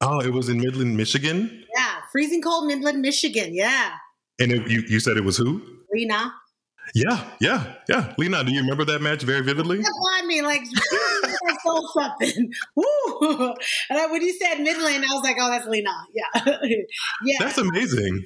Oh, it was in Midland, Michigan? Yeah, freezing cold Midland, Michigan. Yeah. And it, you you said it was who? Lena. Yeah, yeah, yeah. Lena, do you remember that match very vividly? On me, like I sold something. Woo! And I, when you said Midland, I was like, "Oh, that's Lena." Yeah, yeah. That's amazing.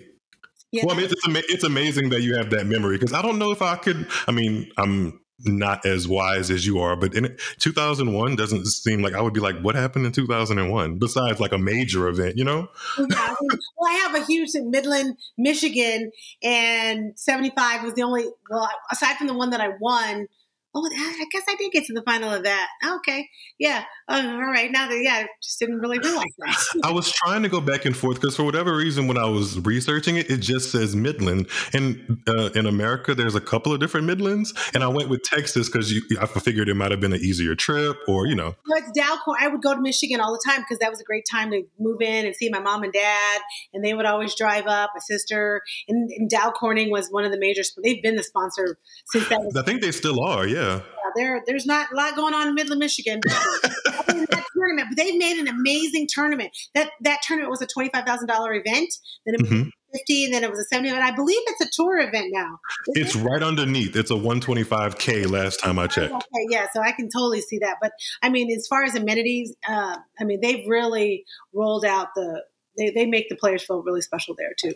Yeah, well, I mean, it's, it's amazing that you have that memory, because I don't know if I could. I mean, I'm not as wise as you are, but in two thousand one doesn't seem like I would be like, what happened in two thousand one besides like a major event, you know? Yeah, well, I have a huge in Midland, Michigan, and seventy-five was the only, well, aside from the one that I won. Oh, I guess I did get to the final of that. Okay. Yeah. Oh, all right. Now that, yeah, I just didn't really realize that. I was trying to go back and forth because for whatever reason, when I was researching it, it just says Midland. And uh, in America, there's a couple of different Midlands. And I went with Texas because I figured it might have been an easier trip or, you know. Well, it's Dow Corning. I would go to Michigan all the time because that was a great time to move in and see my mom and dad. And they would always drive up, my sister. And, and Dow Corning was one of the major, they've been the sponsor since that was. I think they still are, yeah. yeah. There, there's not a lot going on in Midland, Michigan. Other than that tournament, but they've made an amazing tournament. That that tournament was a twenty-five thousand dollar event. Then it was mm-hmm. fifty, and then it was a seventy. And I believe it's a tour event now. Isn't it's it? Right underneath. It's a one twenty-five k. Last time I checked. Okay, yeah. So I can totally see that. But I mean, as far as amenities, uh, I mean, they've really rolled out the. They they make the players feel really special there too.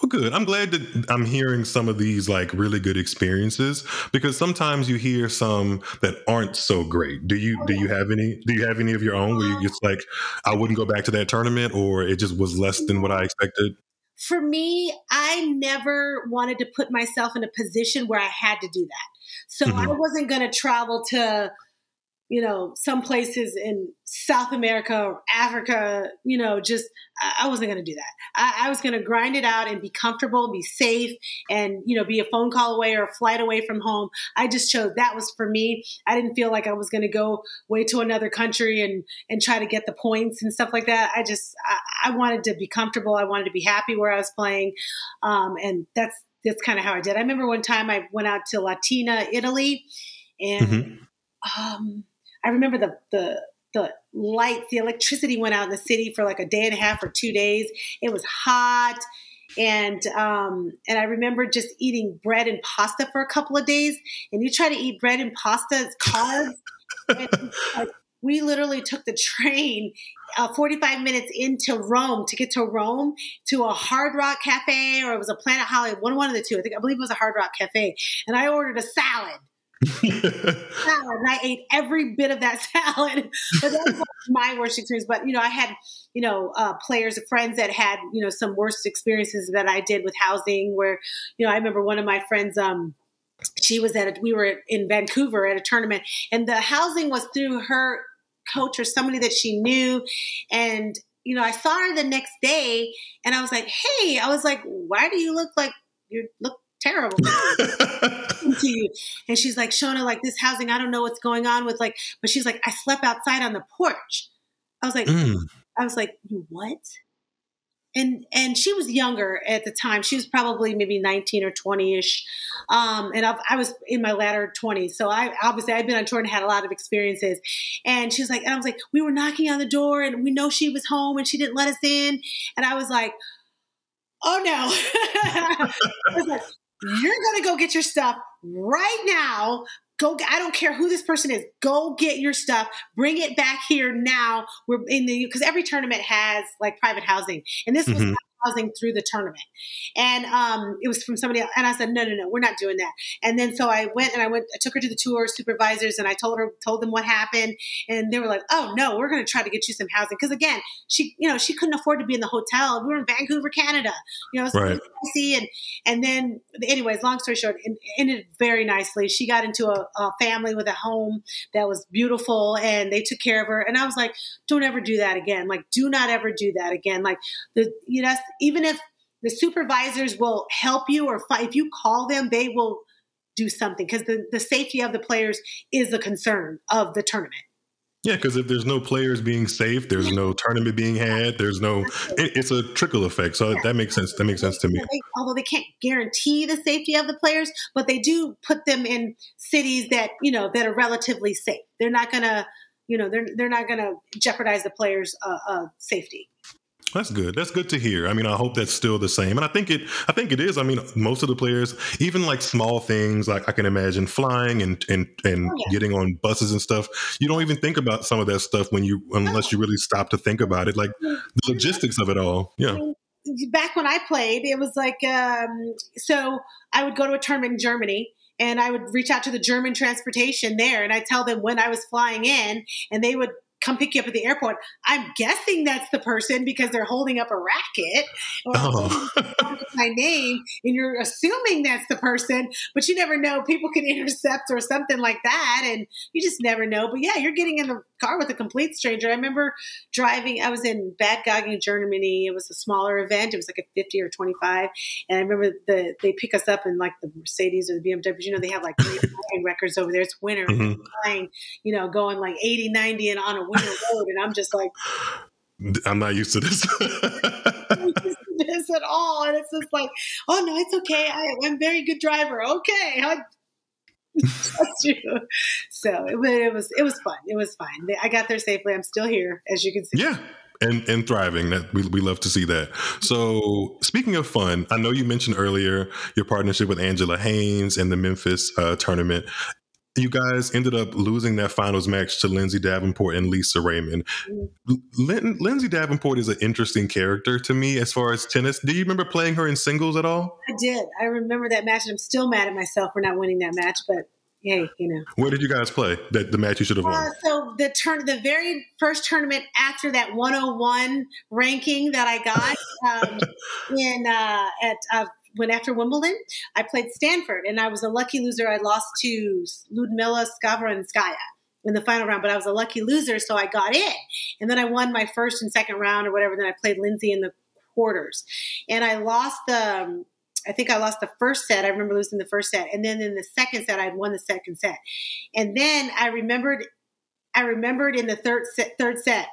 Well, good. I'm glad that I'm hearing some of these like really good experiences, because sometimes you hear some that aren't so great. Do you do you have any do you have any of your own where you just like, I wouldn't go back to that tournament, or it just was less than what I expected? For me, I never wanted to put myself in a position where I had to do that. So mm-hmm. I wasn't going to travel to, you know, some places in South America or Africa, you know, just, I wasn't going to do that. I, I was going to grind it out and be comfortable, be safe, and, you know, be a phone call away or a flight away from home. I just chose that was for me. I didn't feel like I was going to go way to another country and, and try to get the points and stuff like that. I just, I, I wanted to be comfortable. I wanted to be happy where I was playing. Um, and that's, that's kind of how I did. I remember one time I went out to Latina, Italy, and, mm-hmm. um, I remember the, the, the lights, the electricity went out in the city for like a day and a half or two days. It was hot. And, um, and I remember just eating bread and pasta for a couple of days, and you try to eat bread and pasta, it's carbs. And, like, we literally took the train uh, forty-five minutes into Rome to get to Rome to a Hard Rock Cafe, or it was a Planet Hollywood, one, one of the two, I think, I believe it was a Hard Rock Cafe. And I ordered a salad. salad, and I ate every bit of that salad. But that was like my worst experience. But you know, I had you know uh, players, friends that had you know some worst experiences that I did with housing. Where you know, I remember one of my friends. Um, she was at a, we were in Vancouver at a tournament, and the housing was through her coach or somebody that she knew, and you know, I saw her the next day, and I was like, hey, I was like, why do you look like you look terrible? To you. And she's like, Shona, like this housing, I don't know what's going on with like, but she's like, I slept outside on the porch. I was like, mm. I was like, you what? And, and she was younger at the time. She was probably maybe nineteen or twenty ish. Um, and I've, I was in my latter twenties. So I, obviously I'd been on tour and had a lot of experiences, and she was like, and I was like, we were knocking on the door and we know she was home and she didn't let us in. And I was like, oh no. I was like, you're going to go get your stuff right now. Go. I don't care who this person is. Go get your stuff. Bring it back here now. We're in the, because every tournament has like private housing. And this mm-hmm. was housing through the tournament. And um, it was from somebody else. And I said, no, no, no, we're not doing that. And then, so I went and I went, I took her to the tour supervisors, and I told her, told them what happened. And they were like, oh no, we're going to try to get you some housing. Cause again, she, you know, she couldn't afford to be in the hotel. We were in Vancouver, Canada, you know, so right. pricey. And, and then anyways, long story short, it ended very nicely. She got into a, a family with a home that was beautiful, and they took care of her. And I was like, don't ever do that again. Like, do not ever do that again. Like the, you know, even if the supervisors will help you or fight, if you call them, they will do something, because the, the safety of the players is the concern of the tournament. Yeah, because if there's no players being safe, there's no tournament being had. There's no it, – it's a trickle effect. So yeah. that makes sense. That makes sense to me. Although they can't guarantee the safety of the players, but they do put them in cities that, you know, that are relatively safe. They're not going to – you know, they're, they're not going to jeopardize the players' uh, uh, safety. That's good. That's good to hear. I mean, I hope that's still the same. And I think it, I think it is. I mean, most of the players, even like small things, like I can imagine flying and, and, and oh, yeah. getting on buses and stuff. You don't even think about some of that stuff when you, unless you really stop to think about it, like the logistics of it all. Yeah. Back when I played, it was like, um, so I would go to a tournament in Germany, and I would reach out to the German transportation there, and I tell them when I was flying in, and they would come pick you up at the airport. I'm guessing that's the person, because they're holding up a racket or oh. my name, and you're assuming that's the person, but you never know. People can intercept or something like that, and you just never know. But yeah, you're getting in the car with a complete stranger. I remember driving, I was in Bad Gogging, Germany. It was a smaller event. It was like a fifty or twenty-five. And I remember the, they pick us up in like the Mercedes or the B M W, you know, they have like records over there. It's winter, mm-hmm. flying, you know, going like eighty, ninety and on a winter road. And I'm just like, I'm not used to this. I'm not used to this at all. And it's just like, oh no, it's okay. I, I'm a very good driver. Okay. I, That's true. So it, it was it was fun. It was fine. I got there safely. I'm still here, as you can see. Yeah. And and thriving. That we we love to see that. So speaking of fun, I know you mentioned earlier your partnership with Angela Haynes and the Memphis uh, tournament. You guys ended up losing that finals match to Lindsay Davenport and Lisa Raymond. Lin- Lindsay Davenport is an interesting character to me as far as tennis. Do you remember playing her in singles at all? I did. I remember that match, and I'm still mad at myself for not winning that match, but hey, you know. Where did you guys play that the match you should have won? Uh, so the turn, the very first tournament after that one oh one ranking that I got um, in uh, at uh, – When after Wimbledon, I played Stanford, and I was a lucky loser. I lost to Ludmila Skavarinskaya in the final round, but I was a lucky loser, so I got in. And then I won my first and second round or whatever. Then I played Lindsay in the quarters, and I lost the. Um, I think I lost the first set. I remember losing the first set, and then in the second set, I had won the second set. And then I remembered, I remembered in the third set, third set.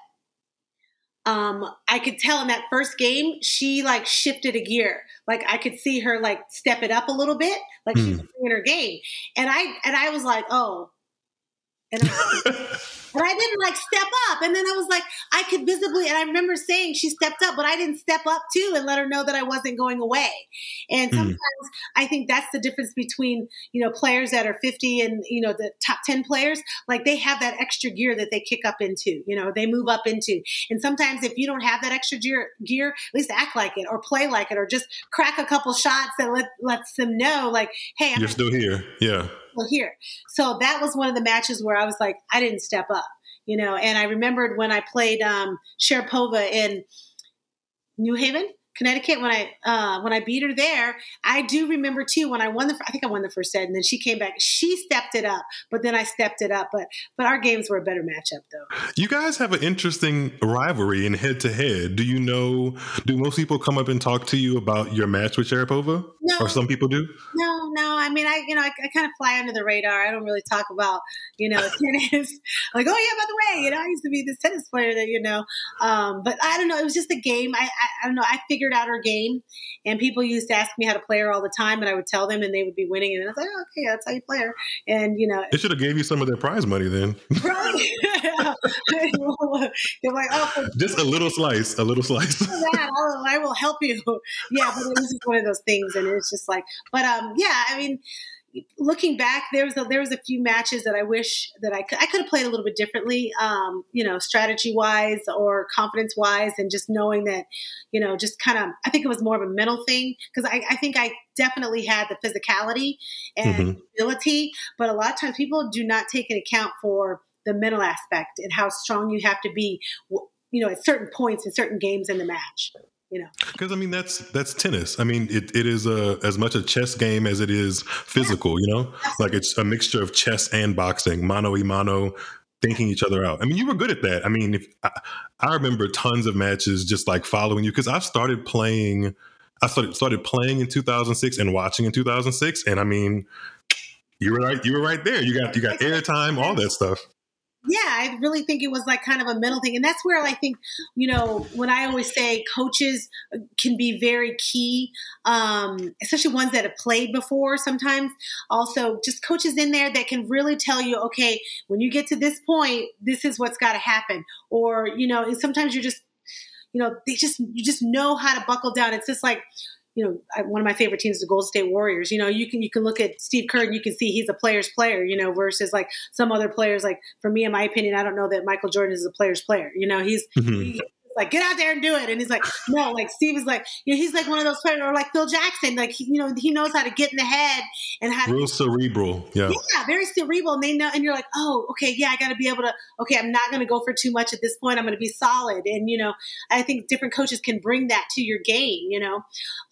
Um, I could tell in that first game, she like shifted a gear. Like I could see her like step it up a little bit, like mm. she's doing her game. And I and I was like, oh. And I, and I didn't like step up. And then I was like, I could visibly, and I remember saying she stepped up, but I didn't step up too and let her know that I wasn't going away. And sometimes mm. I think that's the difference between, you know, players that are fifty and, you know, the top ten players, like they have that extra gear that they kick up into, you know, they move up into. And sometimes if you don't have that extra gear, gear, at least act like it or play like it or just crack a couple shots and let, lets them know like, hey, I'm you're still here. Yeah. Here. So that was one of the matches where I was like, I didn't step up, you know, and I remembered when I played um, Sharapova in New Haven, Connecticut, when I uh, when I beat her there. I do remember too, when I won the, I think I won the first set and then she came back, she stepped it up, but then I stepped it up. But, but our games were a better matchup though. You guys have an interesting rivalry in head to head. Do you know, do most people come up and talk to you about your match with Sharapova? No. Or some people do? No, no. I mean, I, you know, I, I kind of fly under the radar. I don't really talk about, you know, tennis. Like, oh yeah, by the way, you know, I used to be this tennis player that, you know, um, but I don't know. It was just a game. I, I, I don't know. I figured out her game and people used to ask me how to play her all the time and I would tell them and they would be winning. And I was like, oh, okay, that's how you play her. And, you know, they should have gave you some of their prize money then. Right. They're like, oh, just a little slice, a little slice. That, I'll, I will help you. Yeah. But it was just one of those things. And it's just like, but um, yeah, I mean, looking back, there was a, there was a few matches that I wish that I could, I could have played a little bit differently, um, you know, strategy wise or confidence wise, and just knowing that, you know, just kind of, I think it was more of a mental thing because I, I think I definitely had the physicality and mm-hmm. ability, but a lot of times people do not take into account for the mental aspect and how strong you have to be, you know, at certain points in certain games in the match. You know, because I mean, that's that's tennis. I mean, it, it is a, as much a chess game as it is physical, you know, like it's a mixture of chess and boxing, mano y mano, thinking each other out. I mean, you were good at that. I mean, if I, I remember tons of matches just like following you because I started playing. I started started playing in two thousand six and watching in two thousand six. And I mean, you were right. You were right there. You got you got airtime, all that stuff. Yeah, I really think it was like kind of a mental thing. And that's where I think, you know, when I always say coaches can be very key, um, especially ones that have played before sometimes. Also, just coaches in there that can really tell you, okay, when you get to this point, this is what's got to happen. Or, you know, and sometimes you're just, you know, they just, you just know how to buckle down. It's just like, you know, one of my favorite teams, the Golden State Warriors. You know, you can you can look at Steve Kerr and you can see he's a player's player, you know, versus like some other players. Like for me, in my opinion, I don't know that Michael Jordan is a player's player. You know, he's, mm-hmm. he's like, get out there and do it. And he's like, no, like Steve is like, you know, he's like one of those players, or like Phil Jackson, like, he, you know, he knows how to get in the head and how to. Real cerebral. Yeah. Yeah, very cerebral. And they know, and you're like, oh, okay, yeah, I got to be able to, okay, I'm not going to go for too much at this point. I'm going to be solid. And, you know, I think different coaches can bring that to your game, you know?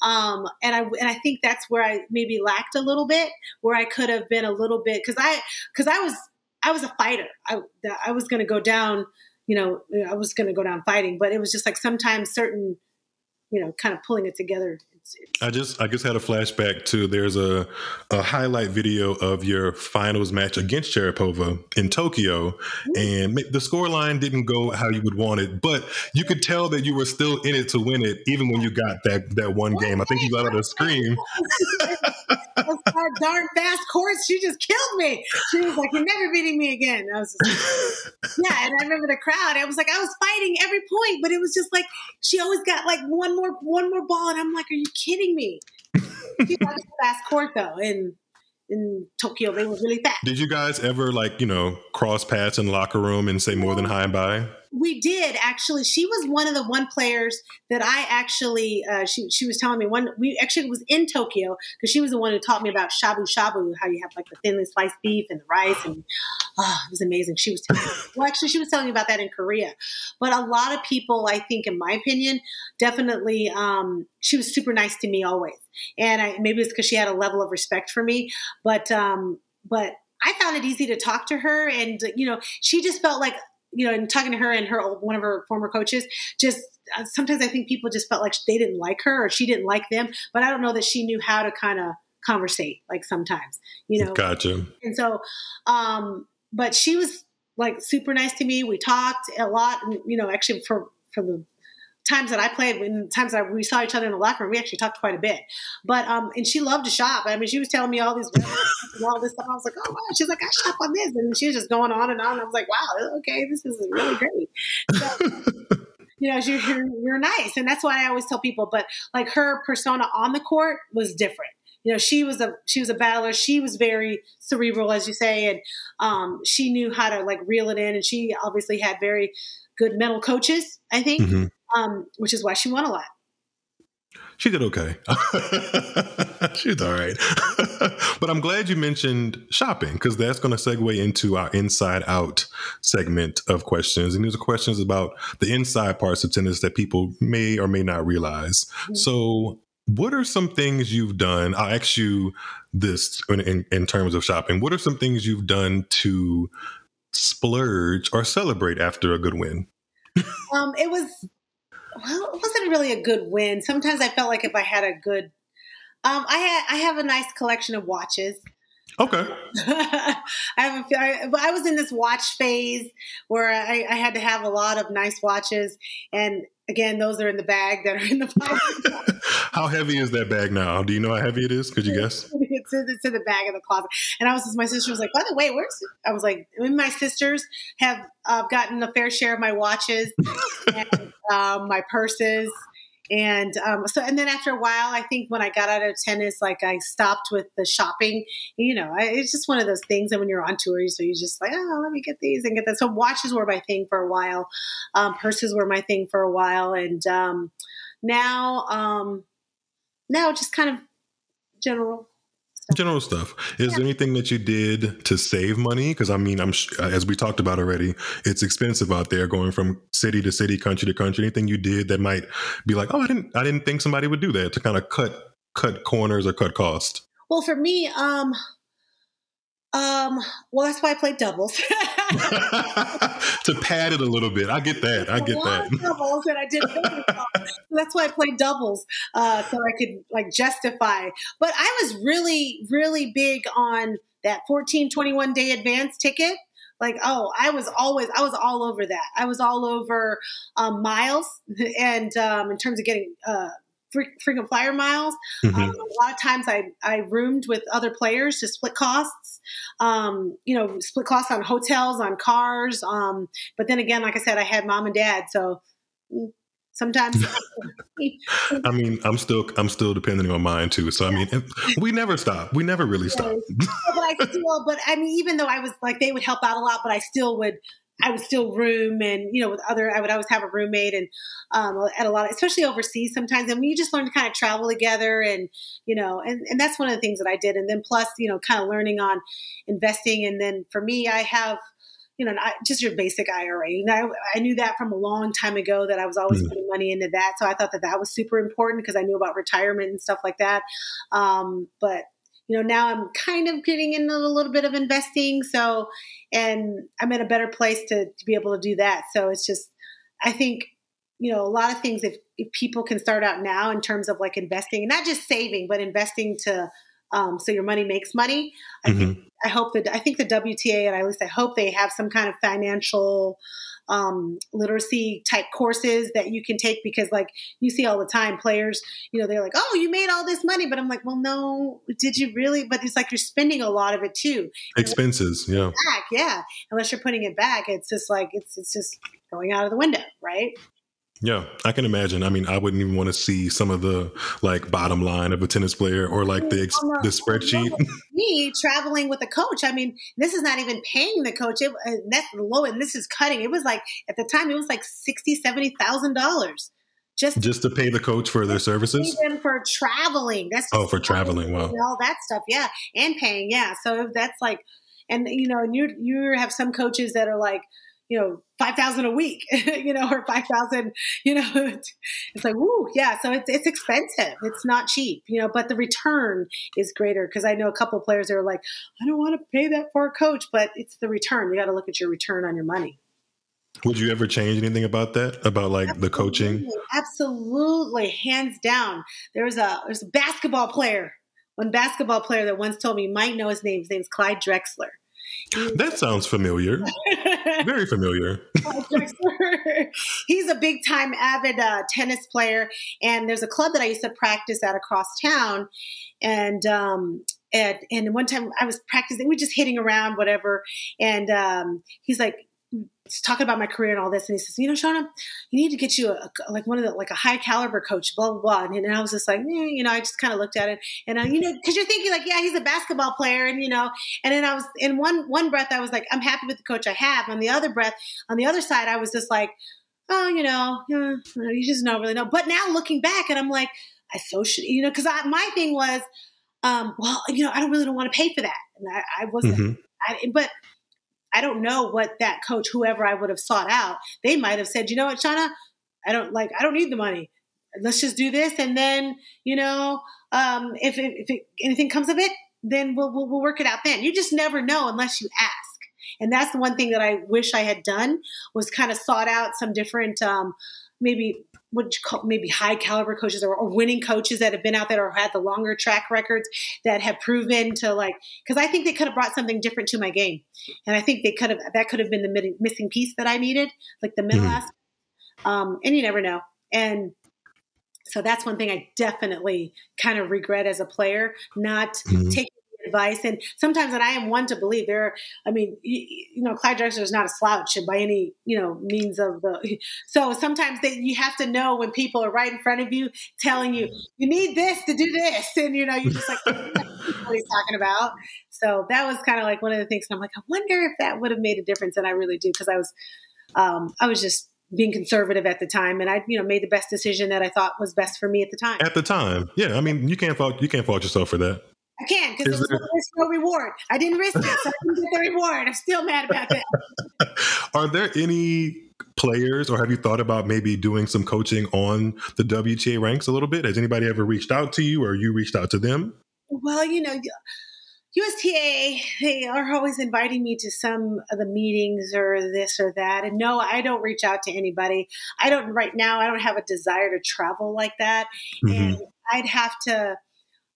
Um, and I, and I think that's where I maybe lacked a little bit, where I could have been a little bit. Cause I, cause I was, I was a fighter. I, I was going to go down, you know, I was going to go down fighting, but it was just like sometimes certain, you know, kind of pulling it together. It's, it's- I just, I just had a flashback to, there's a, a highlight video of your finals match against Sharapova in Tokyo. Mm-hmm. And the scoreline didn't go how you would want it, but you could tell that you were still in it to win it. Even when you got that, that one game, I think you got out of the scream. that darn fast course, she just killed me. She was like, you're never beating me again. I was just like, yeah. And I remember the crowd. I was like, I was fighting every point, but it was just like, she always got like one more, one more ball. And I'm like, are you kidding me? She got this fast court though. And in Tokyo, they were really fast. Did you guys ever like, you know, cross paths in locker room and say more than hi and bye? We did actually. She was one of the one players that I actually, uh, she, she was telling me one, we actually was in Tokyo because she was the one who taught me about shabu shabu, how you have like the thinly sliced beef and the rice. And oh, it was amazing. She was telling me, well, actually she was telling me about that in Korea, but a lot of people, I think in my opinion, definitely, um, she was super nice to me always. And I, maybe it's because she had a level of respect for me, but, um, but I found it easy to talk to her. And, you know, she just felt like, you know, and talking to her and her old, one of her former coaches, just uh, sometimes I think people just felt like they didn't like her or she didn't like them, but I don't know that she knew how to kind of conversate like sometimes, you know? Gotcha. And so, um, but she was like super nice to me. We talked a lot, and, you know, actually for, for the times that I played, when times that we saw each other in the locker room, we actually talked quite a bit, but, um, and she loved to shop. I mean, she was telling me all these, all this stuff. I was like, oh, wow. She's like, I shop on this. And she was just going on and on. I was like, wow, okay, this is really great. So, you know, you're, you're, you're nice. And that's why I always tell people, but like her persona on the court was different. You know, she was a, she was a battler. She was very cerebral, as you say. And, um, she knew how to like reel it in. And she obviously had very good mental coaches, I think. Mm-hmm. Um, which is why she won a lot. She did okay. She's all right. But I'm glad you mentioned shopping because that's going to segue into our Inside Out segment of questions. And these are questions about the inside parts of tennis that people may or may not realize. Mm-hmm. So what are some things you've done? I'll ask you this in, in, in terms of shopping. What are some things you've done to splurge or celebrate after a good win? um, it was... Well, it wasn't really a good win. Sometimes I felt like if I had a good, um, I had, I have a nice collection of watches. Okay. I have a, I, I was in this watch phase where I, I had to have a lot of nice watches. And again, those are in the bag that are in the pocket. How heavy is that bag now? Do you know how heavy it is? Could you guess? It's in, it's in the bag of the closet. And I was just, my sister was like, by the way, where's it? I was like, my sisters have uh, gotten a fair share of my watches and um, my purses. And um, so, and then after a while, I think when I got out of tennis, like I stopped with the shopping, you know, I, it's just one of those things that when you're on tour, so you're just like, oh, let me get these and get that. So watches were my thing for a while. Um, purses were my thing for a while. And um, now, um, now just kind of general. General stuff. Is yeah. there anything that you did to save money? Because I mean, I'm as we talked about already, it's expensive out there, going from city to city, country to country. Anything you did that might be like, oh, I didn't, I didn't think somebody would do that to kind of cut, cut corners or cut costs. Well, for me, um, um, well, that's why I played doubles to pad it a little bit. I get that. I get that. Doubles and I did. That's why I played doubles, uh, so I could like justify. But I was really, really big on that fourteen, twenty-one day advance ticket. Like, oh, I was always, I was all over that. I was all over um, miles, and um, in terms of getting uh, free, frequent flyer miles. Mm-hmm. Um, a lot of times, I I roomed with other players to split costs. Um, you know, split costs on hotels, on cars. Um, but then again, like I said, I had mom and dad, so. Sometimes. I mean, I'm still, I'm still depending on mine too. So I mean, we never stop. We never really stop. But I still, but I mean, even though I was like, they would help out a lot, but I still would, I would still room and, you know, with other, I would always have a roommate and um, at a lot of, especially overseas sometimes. And we just learn to kind of travel together and, you know, and, and that's one of the things that I did. And then plus, you know, kind of learning on investing. And then for me, I have, you know, just your basic I R A. And I, I knew that from a long time ago that I was always mm. putting money into that. So I thought that that was super important because I knew about retirement and stuff like that. Um, but, you know, now I'm kind of getting into a little bit of investing. So, and I'm in a better place to, to be able to do that. So it's just, I think, you know, a lot of things if, if people can start out now in terms of like investing and not just saving, but investing to, um, so your money makes money. I mm-hmm. think I hope that I think the W T A and at least I hope they have some kind of financial um, literacy type courses that you can take, because like you see all the time players, you know, they're like, oh, you made all this money. But I'm like, well, no, did you really? But it's like you're spending a lot of it too. Expenses. Yeah. Back, yeah. Unless you're putting it back, it's just like, it's, it's just going out of the window. Right. Yeah, I can imagine. I mean, I wouldn't even want to see some of the like bottom line of a tennis player, or like the ex- the spreadsheet. Me traveling with a coach. I mean, this is not even paying the coach. It, uh, that's low, and this is cutting. It was like at the time, it was like sixty, seventy thousand dollars just just to pay the coach for their services. Even for traveling, that's oh for traveling. Wow, all that stuff. Yeah, and paying. Yeah, so that's like, and you know, and you you have some coaches that are like, you know, five thousand a week, you know, or five thousand, you know, it's like, woo, yeah. So it's, it's expensive. It's not cheap, you know, but the return is greater. Cause I know a couple of players that are like, I don't want to pay that for a coach, but it's the return. You got to look at your return on your money. Would you ever change anything about that? About like Absolutely. The coaching? Absolutely. Hands down. There was a, there's a basketball player, one basketball player that once told me, you might know his name. His name's Clyde Drexler. That sounds familiar. Very familiar. He's a big time avid uh, tennis player. And there's a club that I used to practice at across town. And, um, and, and one time I was practicing, we were just hitting around, whatever. And um, he's like, talking about my career and all this. And he says, you know, Shona, you need to get you a, a like one of the, like a high caliber coach, blah, blah, blah. And, and I was just like, eh, you know, I just kind of looked at it and I, you know, cause you're thinking like, yeah, he's a basketball player. And, you know, and then I was in one, one breath, I was like, I'm happy with the coach I have. On the other breath, on the other side, I was just like, oh, you know, eh, you just don't really know. But now looking back and I'm like, I so should, you know, cause I, my thing was, um, well, you know, I don't really don't want to pay for that. And I, I wasn't, mm-hmm. I, but I don't know what that coach, whoever I would have sought out, they might have said, you know what, Shona, I don't like, I don't need the money. Let's just do this. And then, you know, um, if, if, if it, anything comes of it, then we'll, we'll, we'll work it out then. You just never know unless you ask. And that's the one thing that I wish I had done, was kind of sought out some different, um, maybe what you call maybe high caliber coaches, or, or winning coaches that have been out there or had the longer track records that have proven to like, because I think they could have brought something different to my game. And I think they could have, that could have been the mid- missing piece that I needed, like the middle mm-hmm. aspect. Um, and you never know. And so that's one thing I definitely kind of regret as a player, not mm-hmm. taking advice. And sometimes, and I am one to believe there are, I mean, you, you know, Clyde Drexler is not a slouch by any, you know, means of the, so sometimes that you have to know when people are right in front of you telling you, you need this to do this. And, you know, you're just like, what he's talking about. So that was kind of like one of the things. And I'm like, I wonder if that would have made a difference. And I really do. Cause I was, um, I was just being conservative at the time, and I, you know, made the best decision that I thought was best for me at the time. At the time. Yeah. I mean, you can't fault, you can't fault yourself for that. I can, because there's, there, no, there's no reward. I didn't risk it, so I didn't get the reward. I'm still mad about that. Are there any players, or have you thought about maybe doing some coaching on the W T A ranks a little bit? Has anybody ever reached out to you, or you reached out to them? Well, you know, U S T A, they are always inviting me to some of the meetings or this or that. And no, I don't reach out to anybody. I don't right now. I don't have a desire to travel like that. Mm-hmm. And I'd have to...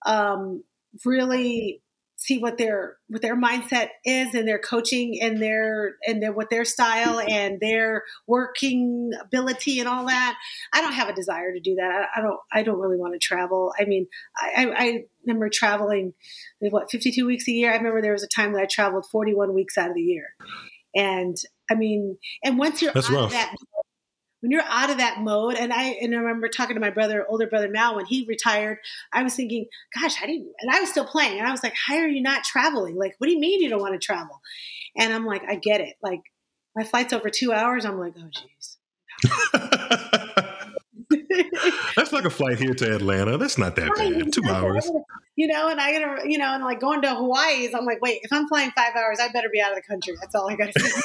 Um, really see what their what their mindset is, and their coaching, and their and their what their style and their working ability and all that. I don't have a desire to do that. I, I don't. I don't really want to travel. I mean, I, I, I remember traveling what fifty-two weeks a year. I remember there was a time that I traveled forty-one weeks out of the year, and I mean, and once you're That's out rough. Of that. When you're out of that mode, and I and I remember talking to my brother, older brother Mal, when he retired, I was thinking, gosh, I didn't, and I was still playing. And I was like, how are you not traveling? Like, what do you mean you don't want to travel? And I'm like, I get it. Like, my flight's over two hours. I'm like, oh, geez. That's like a flight here to Atlanta. That's not that right, bad. Two hours. Bad. You know, and I got to, you know, and like going to Hawaii, I'm like, wait, if I'm flying five hours, I better be out of the country. That's all I got to say.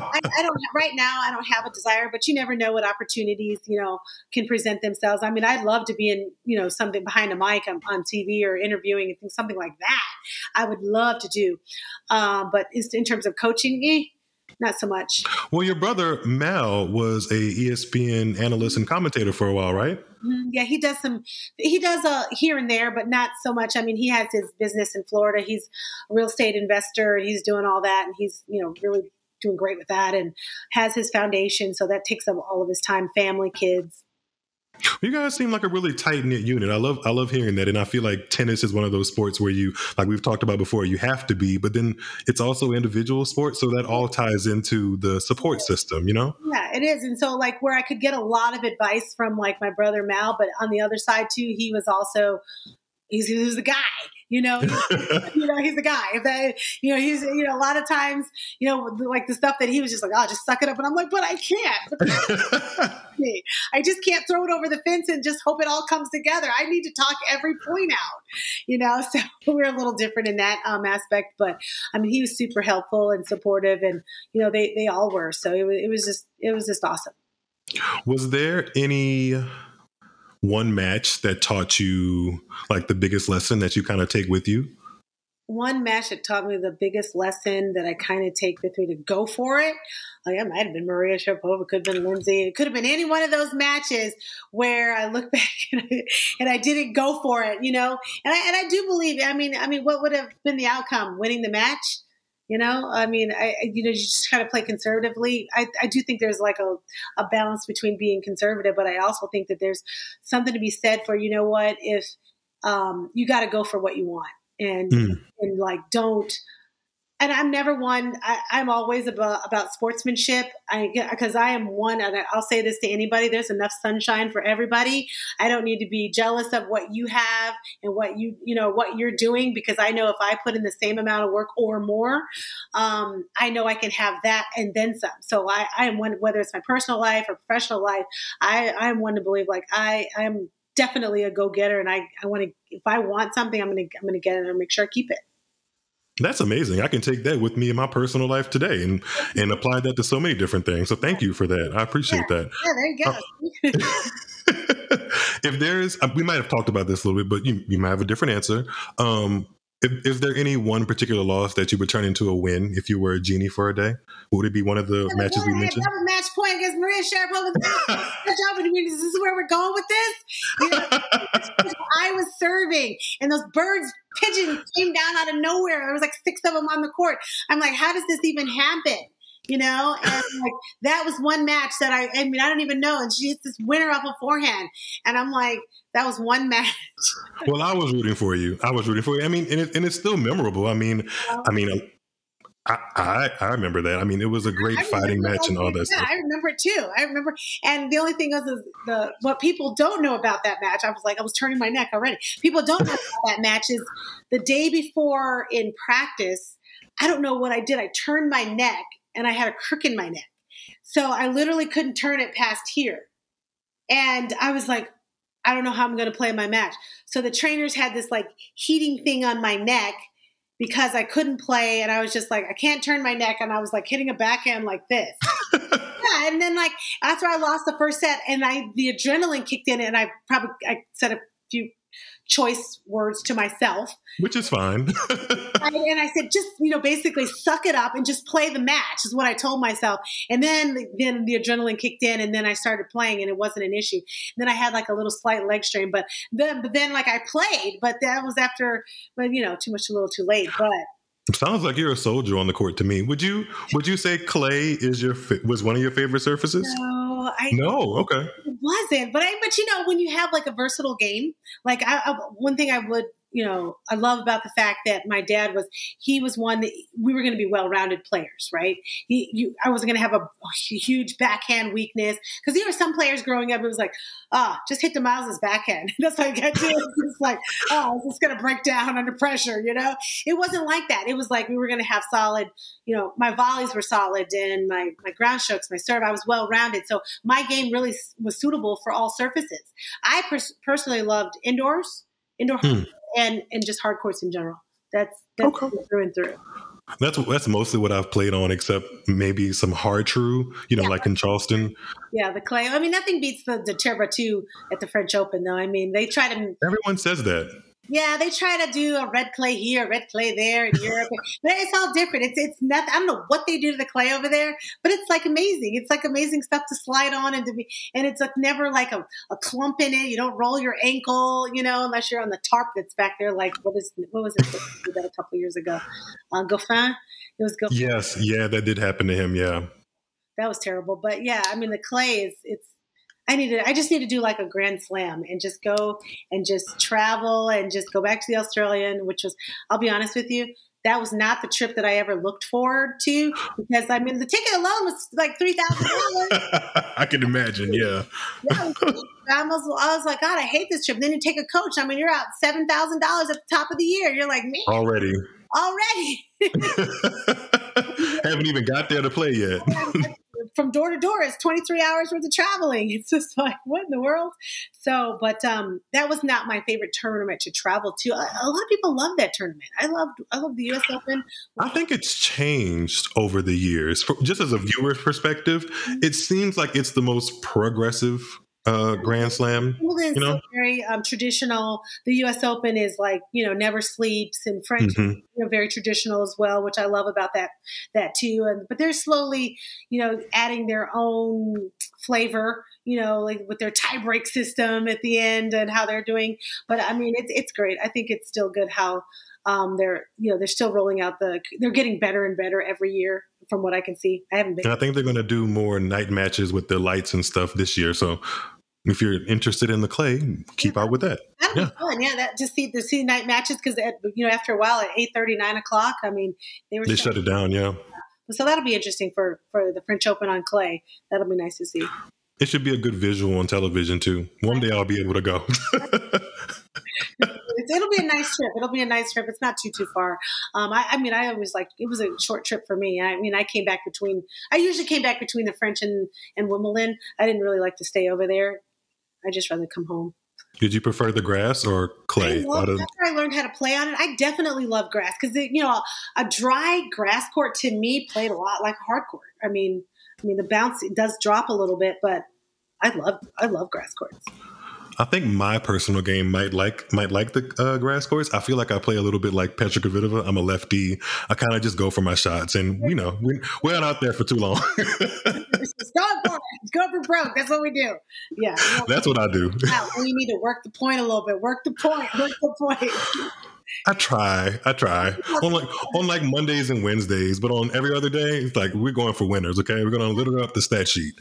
I, I don't right now. I don't have a desire, but you never know what opportunities, you know, can present themselves. I mean, I'd love to be in, you know, something behind a mic on, on T V or interviewing and things, something like that. I would love to do, um, but in terms of coaching, eh, not so much. Well, your brother Mal was a E S P N analyst and commentator for a while, right? Yeah, he does some, he does a here and there, but not so much. I mean, he has his business in Florida. He's a real estate investor, and he's doing all that, and he's, you know, really doing great with that and has his foundation. So that takes up all of his time, family, kids. You guys seem like a really tight-knit unit. I love I love hearing that. And I feel like tennis is one of those sports where you, like we've talked about before, you have to be, but then it's also individual sports. So that all ties into the support system, you know? Yeah, it is. And so like where I could get a lot of advice from like my brother Mal, but on the other side too, he was also, he's, he was the guy. You know, you know, he's the guy. If that, you know, he's, you know, a lot of times, you know, like the stuff that he was just like, oh, just suck it up. And I'm like, but I can't. I just can't throw it over the fence and just hope it all comes together. I need to talk every point out, you know, so we're a little different in that um, aspect. But I mean, he was super helpful and supportive and, you know, they, they all were. So it was, it was just, it was just awesome. Was there any one match that taught you like the biggest lesson that you kind of take with you? One match that taught me the biggest lesson that I kind of take with me to go for it. Like I might have been Maria Sharapova, could have been Lindsay. It could have been any one of those matches where I look back and I, and I didn't go for it, you know? And I, and I do believe, I mean, I mean, what would have been the outcome? Winning the match? You know, I mean, I, you know, you just kind of play conservatively. I, I do think there's like a, a balance between being conservative, but I also think that there's something to be said for, you know what, if um, you got to go for what you want and, mm. and like, don't, and I'm never one, I, I'm always about, about sportsmanship. I, cause I am one, and I'll say this to anybody, there's enough sunshine for everybody. I don't need to be jealous of what you have and what you, you know, what you're doing, because I know if I put in the same amount of work or more, um, I know I can have that and then some. So I, I am one, whether it's my personal life or professional life, I, I'm one to believe like I, I'm definitely a go-getter, and I, I want to, if I want something, I'm going to, I'm going to get it and make sure I keep it. That's amazing. I can take that with me in my personal life today and, and apply that to so many different things. So thank you for that. I appreciate yeah, that. Yeah, there you go. Uh, if there is, we might have talked about this a little bit, but you, you might have a different answer. Um, if, is there any one particular loss that you would turn into a win if you were a genie for a day? Would it be one of the yeah, matches we mentioned? Double match point against Maria Sharapova. Is this where we're going with this? You know, I was serving, and those birds, pigeons came down out of nowhere. There was like six of them on the court. I'm like, how does this even happen? You know, and like that was one match that I, I mean, I don't even know. And she hits this winner off a forehand. And I'm like, that was one match. Well, I was rooting for you. I was rooting for you. I mean, and, it, and it's still memorable. I mean, oh. I mean, I, I, I remember that. I mean, it was a great fighting match was, and all that yeah, stuff. I remember it too. I remember. And the only thing was is the, what people don't know about that match. I was like, I was turning my neck already. People don't know about that match is the day before in practice. I don't know what I did. I turned my neck. And I had a crook in my neck. So I literally couldn't turn it past here. And I was like, I don't know how I'm going to play my match. So the trainers had this like heating thing on my neck because I couldn't play. And I was just like, I can't turn my neck. And I was like hitting a backhand like this. Yeah, and then like after I lost the first set and I the adrenaline kicked in and I probably I said a few choice words to myself. Which is fine. And I said, just, you know, basically suck it up and just play the match is what I told myself. And then, then the adrenaline kicked in and then I started playing and it wasn't an issue. And then I had like a little slight leg strain, but then, but then like I played, but that was after, well, you know, too much, a little too late, but. It sounds like you're a soldier on the court to me. Would you, would you say clay is your, was one of your favorite surfaces? No, I No. Okay. It wasn't, but I, but you know, when you have like a versatile game, like I, I one thing I would, you know, I love about the fact that my dad was, he was one that we were going to be well-rounded players, right? He, you, I wasn't going to have a huge backhand weakness because there were some players growing up, it was like, ah, oh, just hit the Myles's backhand. That's like, I did. It's like, oh, it's just going to break down under pressure, you know? It wasn't like that. It was like, we were going to have solid, you know, my volleys were solid and my, my ground strokes, my serve, I was well-rounded. So my game really was suitable for all surfaces. I pers- personally loved indoors, indoor hmm. and and just hard courts in general. That's that's okay. Through and through. That's that's mostly what I've played on, except maybe some hard true, you know, yeah. like in Charleston. Yeah, the clay. I mean, nothing beats the, the terre battue at the French Open, though. I mean, they try to. Everyone says that. Yeah, they try to do a red clay here, red clay there in Europe. But it's all different. It's it's nothing. I don't know what they do to the clay over there, but it's like amazing. It's like amazing stuff to slide on and to be, and it's like never like a, a clump in it. You don't roll your ankle, you know, unless you're on the tarp that's back there. Like what is what was it that a couple of years ago? Uh, Goffin. It was Goffin. Yes, yeah, that did happen to him. Yeah, that was terrible. But yeah, I mean the clay is it's. I need to, I just need to do like a grand slam and just go and just travel and just go back to the Australian, which was, I'll be honest with you, that was not the trip that I ever looked forward to because I mean, the ticket alone was like three thousand dollars. I can imagine. Yeah. yeah I, almost, I was like, God, I hate this trip. Then you take a coach. I mean, you're out seven thousand dollars at the top of the year. You're like, man. Already. Already. Haven't even got there to play yet. From door to door, it's twenty-three hours worth of traveling. It's just like, what in the world? So, but um, that was not my favorite tournament to travel to. A, a lot of people love that tournament. I love, I love the U S Open. I think it's changed over the years. Just as a viewer's perspective, it seems like it's the most progressive uh, Grand Slam. Well, you know? So very um, traditional. The U S Open is like, you know, never sleeps, and French, mm-hmm. you know, very traditional as well, which I love about that that too. And but they're slowly, you know, adding their own flavor, you know, like with their tiebreak system at the end and how they're doing. But I mean, it's it's great. I think it's still good how um, they're you know they're still rolling out the. They're getting better and better every year. From what I can see, I haven't been. And I think they're going to do more night matches with the lights and stuff this year. So if you're interested in the clay, keep yeah, out with that. That'd yeah. be fun. Yeah, that just see the see night matches because you know after a while at eight thirty, nine o'clock, I mean they were they shut it down. Yeah. So that'll be interesting for for the French Open on clay. That'll be nice to see. It should be a good visual on television too. One day I'll be able to go. It'll be a nice trip. It'll be a nice trip. It's not too, too far. Um, I, I mean, I always like, it was a short trip for me. I mean, I came back between, I usually came back between the French and, and Wimbledon. I didn't really like to stay over there. I just rather come home. Did you prefer the grass or clay? I loved, of- after I learned how to play on it, I definitely love grass because, you know, a dry grass court to me played a lot like a hard court. I mean, I mean, the bounce it does drop a little bit, but I love, I love grass courts. I think my personal game might like might like the uh, grass courts. I feel like I play a little bit like Petra Kvitova. I'm a lefty. I kind of just go for my shots, and you know, we're, we're not out there for too long. Go for it. Go for broke. That's what we do. Yeah, you know, that's what I do. We need to work the point a little bit. Work the point. Work the point. I try. I try. On like on like Mondays and Wednesdays, but on every other day, it's like we're going for winners. Okay, we're going to litter up the stat sheet.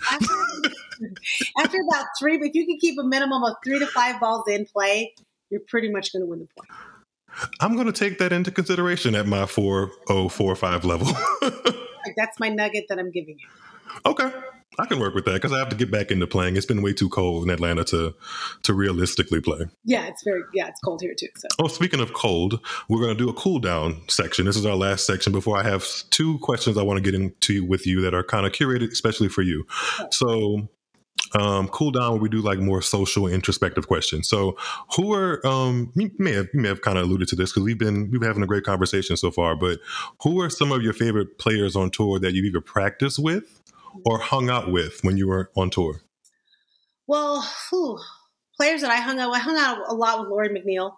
After about three, but if you can keep a minimum of three to five balls in play, you're pretty much going to win the point. I'm going to take that into consideration at my four oh four five level. That's my nugget that I'm giving you. Okay. I can work with that because I have to get back into playing. It's been way too cold in Atlanta to to realistically play. Yeah, it's very yeah, it's cold here too. So. Oh, speaking of cold, we're going to do a cool down section. This is our last section before I have two questions I want to get into with you that are kind of curated especially for you. Okay. So Um, cool down where we do like more social introspective questions. So who are, um, you may have, you may have kind of alluded to this because we've been, we've been having a great conversation so far, but who are some of your favorite players on tour that you either practiced with or hung out with when you were on tour? Well, whew, players that I hung out with, I hung out a lot with Lori McNeil.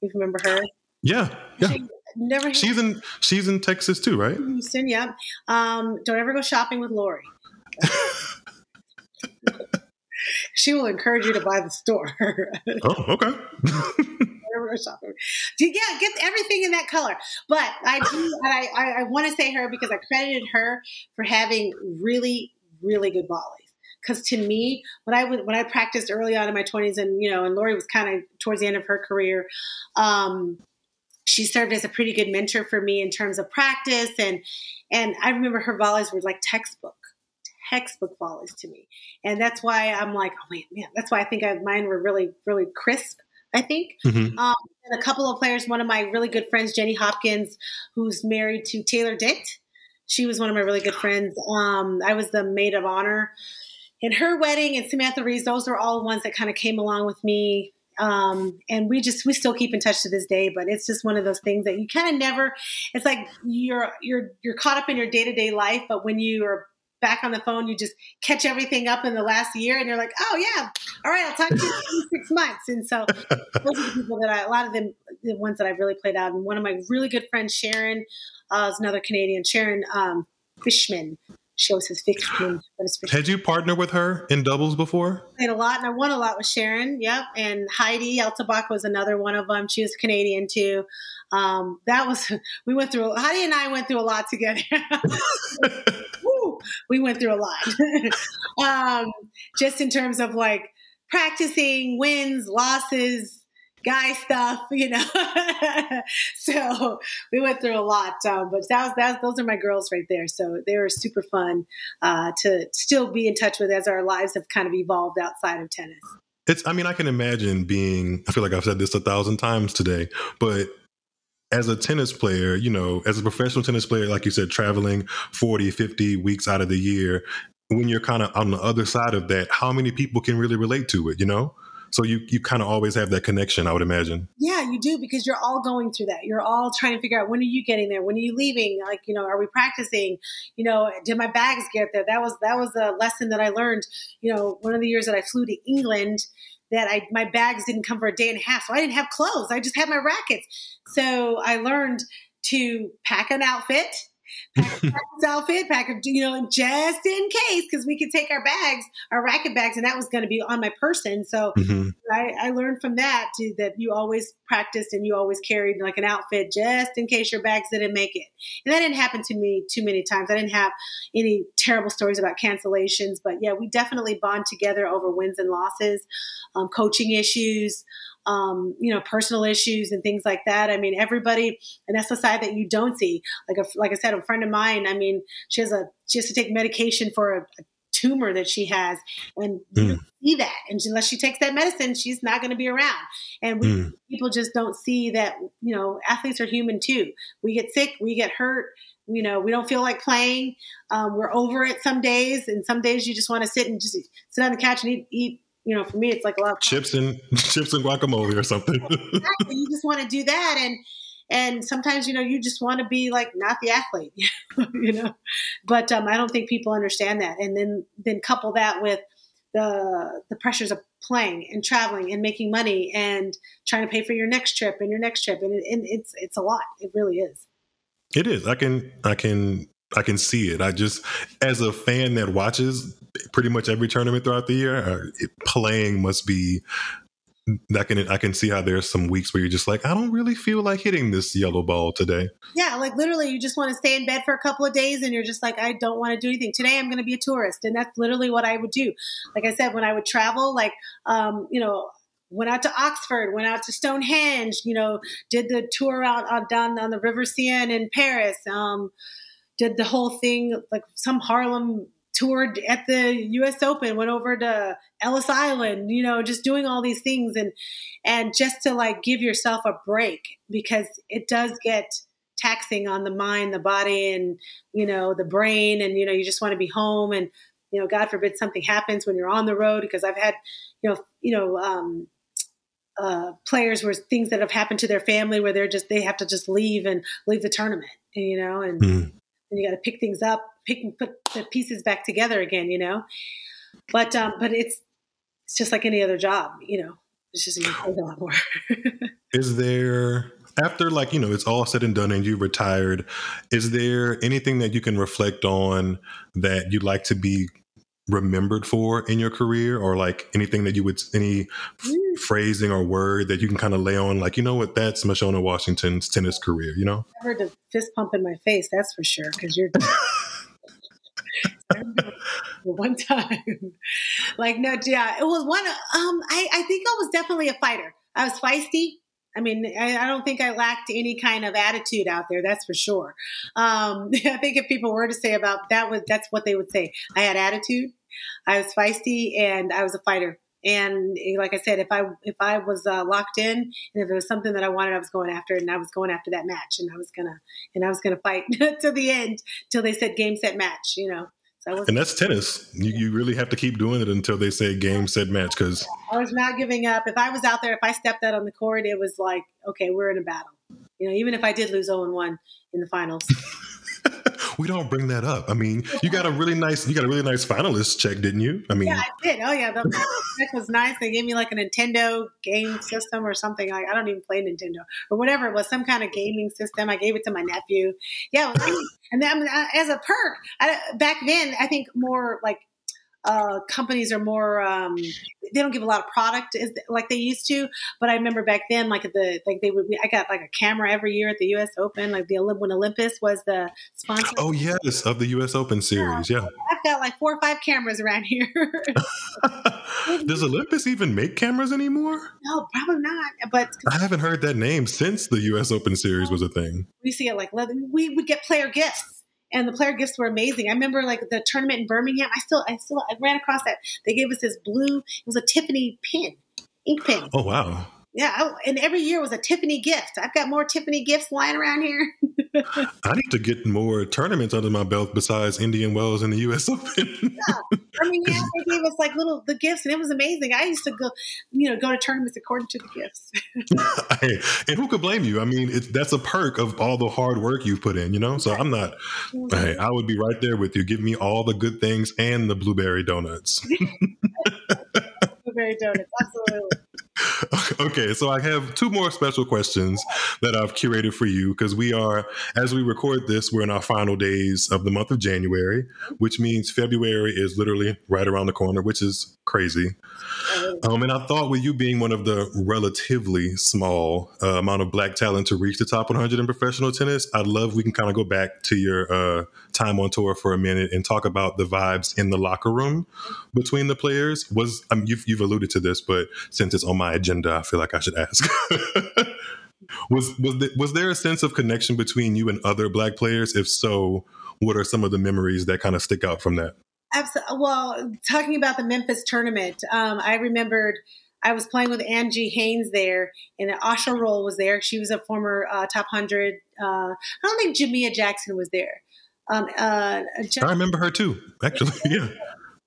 You remember her? Yeah. Yeah. She, never she's in, she's in Texas too, right? Houston. Yeah. Um, don't ever go shopping with Lori. She will encourage you to buy the store. Oh, okay. Yeah, get everything in that color. But I do, I, I, I want to say her because I credited her for having really, really good volleys. Because to me, when I when I practiced early on in my twenties, and you know, and Lori was kind of towards the end of her career. Um, she served as a pretty good mentor for me in terms of practice, and and I remember her volleys were like textbook. textbook volleys to me. And that's why I'm like, oh man, man. That's why I think I, mine were really, really crisp, I think. Mm-hmm. Um, and a couple of players, one of my really good friends, Jenny Hopkins, who's married to Taylor Dent. She was one of my really good friends. Um, I was the maid of honor in her wedding, and Samantha Reeves. Those are all ones that kind of came along with me. Um, and we just, we still keep in touch to this day, but it's just one of those things that you kind of never, it's like you're, you're, you're caught up in your day-to-day life. But when you are back on the phone, you just catch everything up in the last year, and you're like, "Oh yeah, all right, I'll talk to you in six months." And so, those are the people that I, a lot of them, the ones that I've really played out. And one of my really good friends, Sharon, uh, is another Canadian, Sharon um, Fishman. She always says Fishman. Fishman. Had you partnered with her in doubles before? I played a lot, and I won a lot with Sharon. Yep. And Heidi Altabach was another one of them. She was Canadian, too. Um, that was, we went through, Heidi and I went through a lot together. Woo, we went through a lot. um, just in terms of like practicing wins, losses, guy stuff, you know. So we went through a lot, um, but that was, that was, those are my girls right there. So they were super fun uh, to still be in touch with as our lives have kind of evolved outside of tennis. It's, I mean, I can imagine being, I feel like I've said this a thousand times today, but as a tennis player, you know, as a professional tennis player, like you said, traveling forty, fifty weeks out of the year, when you're kind of on the other side of that, how many people can really relate to it, you know? So you, you kind of always have that connection, I would imagine. Yeah, you do, because you're all going through that. You're all trying to figure out, when are you getting there? When are you leaving? Like, you know, are we practicing? You know, did my bags get there? That was, that was a lesson that I learned, you know, one of the years that I flew to England, that I, my bags didn't come for a day and a half. So I didn't have clothes. I just had my rackets. So I learned to pack an outfit, pack a practice outfit, pack, a, you know, just in case, because we could take our bags, our racket bags, and that was going to be on my person. So mm-hmm. I, I learned from that too, that you always practiced and you always carried like an outfit just in case your bags didn't make it. And that didn't happen to me too many times. I didn't have any terrible stories about cancellations, but yeah, we definitely bond together over wins and losses, um, coaching issues, Um, you know, personal issues and things like that. I mean, everybody, and that's the side that you don't see. Like, a, like I said, a friend of mine, I mean, she has a, she has to take medication for a, a tumor that she has, and mm. you don't see that. And unless she takes that medicine, she's not going to be around. And we, mm. people just don't see that, you know, athletes are human too. We get sick, we get hurt, you know, we don't feel like playing. Um, we're over it some days. And some days you just want to sit and just sit on the couch and eat, eat, you know, for me, it's like a lot of chips and chips and guacamole or something. Exactly. You just want to do that. And, and sometimes, you know, you just want to be like, not the athlete, you know, but um, I don't think people understand that. And then, then couple that with the, the pressures of playing and traveling and making money and trying to pay for your next trip and your next trip. And, it, and it's, it's a lot. It really is. It is. I can, I can, I can see it. I just, as a fan that watches pretty much every tournament throughout the year, it, playing must be, I can, I can see how there's some weeks where you're just like, I don't really feel like hitting this yellow ball today. Yeah. Like literally you just want to stay in bed for a couple of days and you're just like, I don't want to do anything today. I'm going to be a tourist. And that's literally what I would do. Like I said, when I would travel, like, um, you know, went out to Oxford, went out to Stonehenge, you know, did the tour out on, down on the River Seine in Paris. Um, Did the whole thing, like some Harlem toured at the U S Open, went over to Ellis Island, you know, just doing all these things and and just to like give yourself a break, because it does get taxing on the mind, the body, and, you know, the brain, and, you know, you just want to be home. And, you know, God forbid something happens when you're on the road, because I've had, you know, you know, um, uh, players where things that have happened to their family where they're just, they have to just leave and leave the tournament, you know, and mm. And you got to pick things up, pick and put the pieces back together again, you know. But um, but it's it's just like any other job, you know. It's just you pay a lot more. Is there, after like, you know, it's all said and done and you retired, is there anything that you can reflect on that you'd like to be remembered for in your career, or like anything that you would, any mm. phrasing or word that you can kind of lay on, like, you know what, that's Mashona Washington's tennis career, you know? I heard a fist pump in my face, that's for sure, because you're one time like, no, yeah, it was one. Um, I, I think I was definitely a fighter. I was feisty. I mean, I, I don't think I lacked any kind of attitude out there. That's for sure. Um, I think if people were to say about that, was that's what they would say. I had attitude. I was feisty and I was a fighter. And like I said, if I, if I was uh, locked in and if it was something that I wanted, I was going after it, and I was going after that match, and I was going to, and I was going to fight to the end till they said game, set, match, you know? So I wasn't, and that's tennis. You, you really have to keep doing it until they say game, set, match. Cause I was not giving up. If I was out there, if I stepped out on the court, it was like, okay, we're in a battle, you know, even if I did lose oh and one in the finals. we don't bring that up. I mean, you got a really nice, you got a really nice finalist check, didn't you? I mean, yeah, I did. Oh yeah, the finalist check was nice. They gave me like a Nintendo game system or something. Like I don't even play Nintendo or whatever it was, some kind of gaming system. I gave it to my nephew. Yeah, it was nice. And then I mean, I, as a perk, I, back then I think more like. Uh, companies are more, um, they don't give a lot of product as, like they used to. But I remember back then, like the, like they would, I got like a camera every year at the U S Open, like the when Olympus was the sponsor. Oh yes. Of the U S Open series. Yeah. yeah. I've got like four or five cameras around here. Does Olympus even make cameras anymore? No, probably not. But I haven't heard that name since the U S Open series was a thing. We see it like, we would get player gifts. And the player gifts were amazing. I remember like the tournament in Birmingham. I still, I still, I ran across that. They gave us this blue. It was a Tiffany pin, ink pen. Oh wow! Yeah, I, and every year was a Tiffany gift. I've got more Tiffany gifts lying around here. I need to get more tournaments under my belt besides Indian Wells and the U S Open. yeah. I mean, yeah, they gave us like little the gifts, and it was amazing. I used to go, you know, go to tournaments according to the gifts. Hey, and who could blame you? I mean, it's, that's a perk of all the hard work you've put in, you know. So I'm not. Mm-hmm. Hey, I would be right there with you. Give me all the good things and the blueberry donuts. Blueberry donuts, absolutely. Okay, so I have two more special questions that I've curated for you because we are, as we record this, we're in our final days of the month of January, which means February is literally right around the corner, which is crazy. Um, and I thought with you being one of the relatively small uh, amount of Black talent to reach the top one hundred in professional tennis, I'd love we can kind of go back to your uh, time on tour for a minute and talk about the vibes in the locker room between the players. Was I mean, you've, you've alluded to this, but since it's on my agenda, I feel like I should ask. was was th- was there a sense of connection between you and other Black players? If so, what are some of the memories that kind of stick out from that? Absolutely. Well, talking about the Memphis tournament, um, I remembered I was playing with Angie Haynes there, and Asha Roll was there. She was a former uh, top one hundred. Uh, I don't think Jamia Jackson was there. Um, uh, Jennifer- I remember her too, actually. Yeah.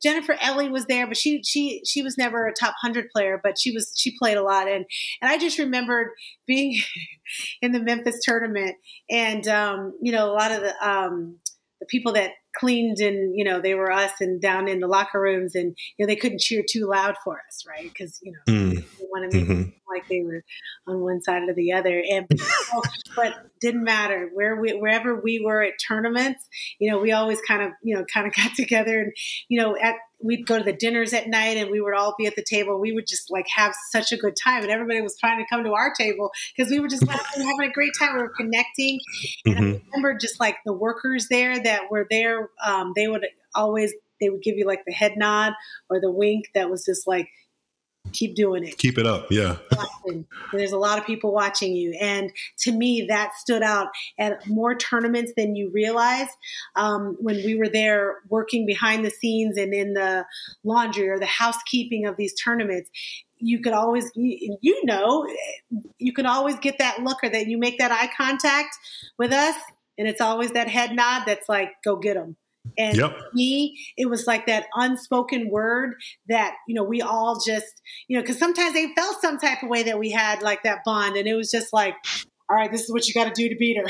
Jennifer Ellie was there, but she she she was never a top one hundred player, but she was she played a lot, and and I just remembered being in the Memphis tournament, and um, you know a lot of the um, the people that cleaned and you know they were us and down in the locker rooms, and you know they couldn't cheer too loud for us, right? Because you know mm. they wanted to make mm-hmm. it like they were on one side or the other, and but didn't matter where we wherever we were at tournaments, you know we always kind of you know kind of got together, and you know at we'd go to the dinners at night, and we would all be at the table. We would just like have such a good time, and everybody was trying to come to our table because we were just laughing, having a great time. We were connecting. And mm-hmm. I remember just like the workers there that were there. Um, they would always, they would give you like the head nod or the wink that was just like, keep doing it. Keep it up. Yeah. There's a lot of people watching you. And to me, that stood out at more tournaments than you realize. Um, when we were there working behind the scenes and in the laundry or the housekeeping of these tournaments, you could always, you, you know, you could always get that look or that you make that eye contact with us. And it's always that head nod that's like, go get them. And yep. for me, it was like that unspoken word that, you know, we all just, you know, because sometimes they felt some type of way that we had like that bond. And it was just like, all right, this is what you got to do to beat her.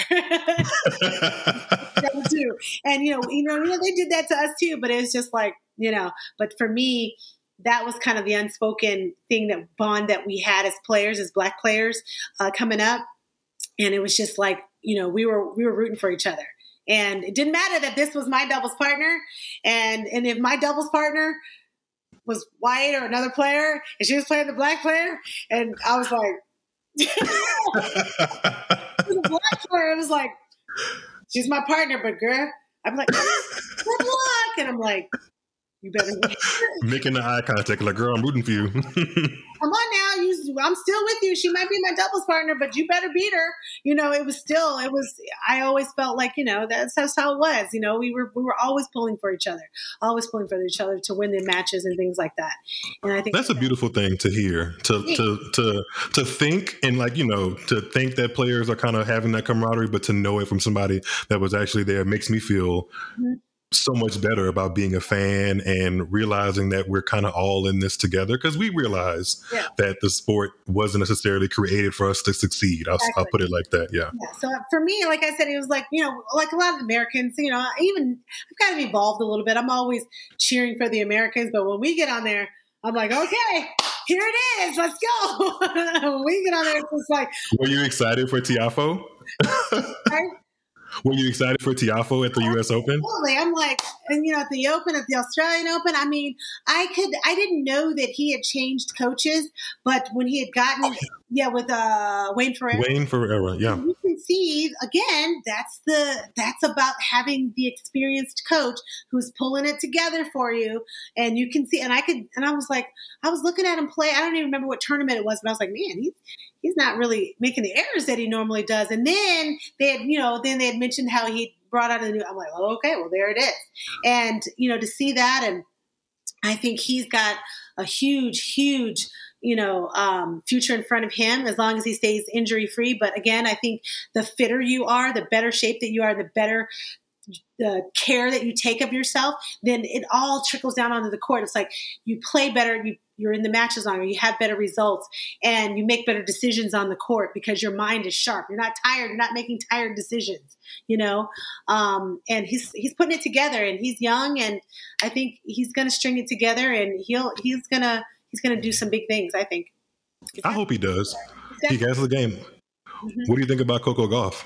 And, you know, you know, you know, they did that to us too, but it was just like, you know, but for me, that was kind of the unspoken thing, that bond that we had as players, as Black players uh, coming up. And it was just like, you know, we were, we were rooting for each other. And it didn't matter that this was my doubles partner. And and if my doubles partner was white or another player, and she was playing the Black player, and I was like, the Black player, I was like, she's my partner, but girl, I'm like, good luck. And I'm like, you better making the eye contact, like, girl, I'm rooting for you. Come on now, you, I'm still with you. She might be my doubles partner, but you better beat her. You know, it was still, it was. I always felt like, you know, that's, that's how it was. You know, we were we were always pulling for each other, always pulling for each other to win the matches and things like that. And I think that's, that's a beautiful thing to hear, to to to to think and like, you know, to think that players are kind of having that camaraderie, but to know it from somebody that was actually there makes me feel. Mm-hmm. so much better about being a fan and realizing that we're kind of all in this together, because we realize yeah. that the sport wasn't necessarily created for us to succeed. I'll, exactly. I'll put it like that. Yeah. yeah. So for me, like I said, it was like, you know, like a lot of Americans, you know, even I've kind of evolved a little bit. I'm always cheering for the Americans, but when we get on there, I'm like, okay, here it is. Let's go. When we get on there, it's like, were you excited for Tiafoe? Right? Were you excited for Tiafoe at the U S Open? Absolutely. I'm like, and you know, at the Open, at the Australian Open, I mean, I could, I didn't know that he had changed coaches, but when he had gotten, oh, yeah. yeah, with uh, Wayne Ferreira. Wayne Ferreira, yeah. You can see, again, that's the, that's about having the experienced coach who's pulling it together for you. And you can see, and I could, and I was like, I was looking at him play. I don't even remember what tournament it was, but I was like, man, he's, he's not really making the errors that he normally does. And then they had, you know, then they had mentioned how he brought out a new, I'm like, oh, okay, well, there it is. And, you know, to see that, and I think he's got a huge, huge, you know, um, future in front of him as long as he stays injury free. But again, I think the fitter you are, the better shape that you are, the better the care that you take of yourself, then it all trickles down onto the court. It's like you play better, you, you're in the matches longer, you have better results, and you make better decisions on the court because your mind is sharp. You're not tired. You're not making tired decisions, you know? Um, and he's, he's putting it together, and he's young, and I think he's going to string it together, and he'll, he's going to, he's going to do some big things, I think. I hope he does. He has the game. Mm-hmm. What do you think about Coco Gauff?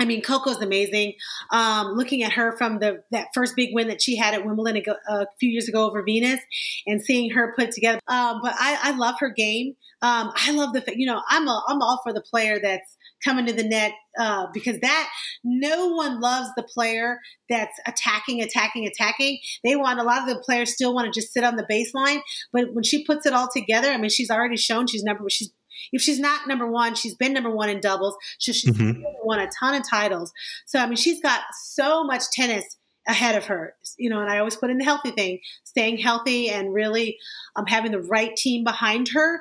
I mean, Coco's amazing. Um, looking at her from the that first big win that she had at Wimbledon a, a few years ago over Venus, and seeing her put together. Um, but I, I love her game. Um, I love the you know I'm a, I'm all for the player that's coming to the net uh, because that no one loves the player that's attacking, attacking, attacking. They want a lot of the players still want to just sit on the baseline, but when she puts it all together, I mean, she's already shown she's number she's. If she's not number one, she's been number one in doubles. So she's mm-hmm. won a ton of titles. So, I mean, she's got so much tennis ahead of her, you know, and I always put in the healthy thing, staying healthy and really um, having the right team behind her.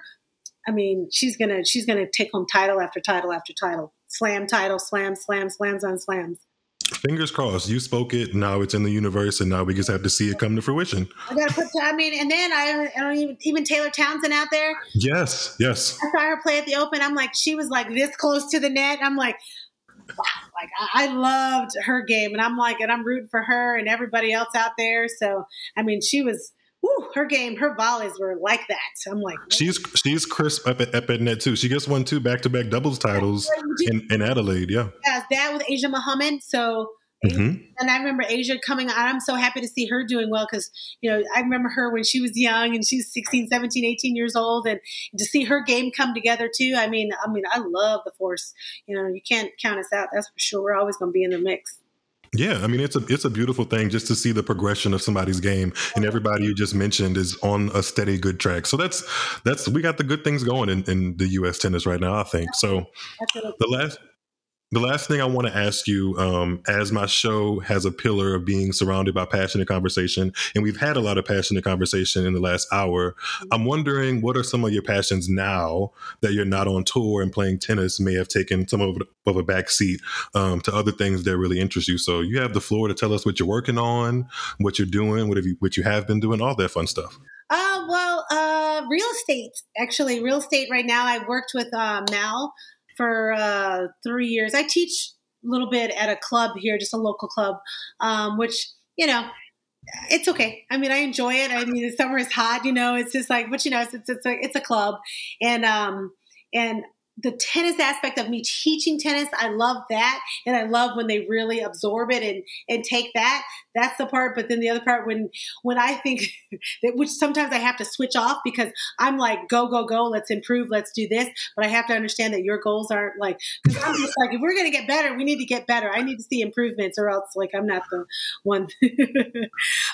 I mean, she's going to, she's going to take home title after title after title, slam title, slam, slam, slams on slams. Fingers crossed. You spoke it. Now it's in the universe, and now we just have to see it come to fruition. I gotta put. I mean, and then I, I don't even even Taylor Townsend out there. Yes, yes. I saw her play at the Open. I'm like, she was like this close to the net. I'm like, wow. Like I, I loved her game, and I'm like, and I'm rooting for her and everybody else out there. So I mean, she was. Woo, her game, her volleys were like that. So I'm like, what? she's she's crisp up at, up at net too. She just won two back to back doubles titles in, in Adelaide. Yeah, yeah, that with Asia Muhammad. So, mm-hmm. and I remember Asia coming on. I'm so happy to see her doing well because you know I remember her when she was young and she's sixteen, seventeen, eighteen years old, and to see her game come together too. I mean, I mean, I love the force. You know, you can't count us out. That's for sure. We're always going to be in the mix. Yeah, I mean, it's a it's a beautiful thing just to see the progression of somebody's game, and everybody you just mentioned is on a steady good track. So that's that's we got the good things going in, in the U S tennis right now, I think. So the last the last thing I want to ask you, um, as my show has a pillar of being surrounded by passionate conversation, and we've had a lot of passionate conversation in the last hour. I'm wondering, what are some of your passions now that you're not on tour and playing tennis may have taken some of, of a backseat um, to other things that really interest you? So you have the floor to tell us what you're working on, what you're doing, what have you, what you have been doing, all that fun stuff. Uh, well, uh, real estate, actually, real estate right now. I worked with uh, Mal. For uh, three years, I teach a little bit at a club here, just a local club, um, which, you know, it's okay. I mean, I enjoy it. I mean, the summer is hot, you know, it's just like, but you know, it's, it's, it's, a, it's a club. And, um, and the tennis aspect of me teaching tennis, I love that. And I love when they really absorb it and, and take that. That's the part. But then the other part, when, when I think that, which sometimes I have to switch off because I'm like, go, go, go, let's improve. Let's do this. But I have to understand that your goals aren't like, because I'm just like, if we're going to get better, we need to get better. I need to see improvements or else like, I'm not the one.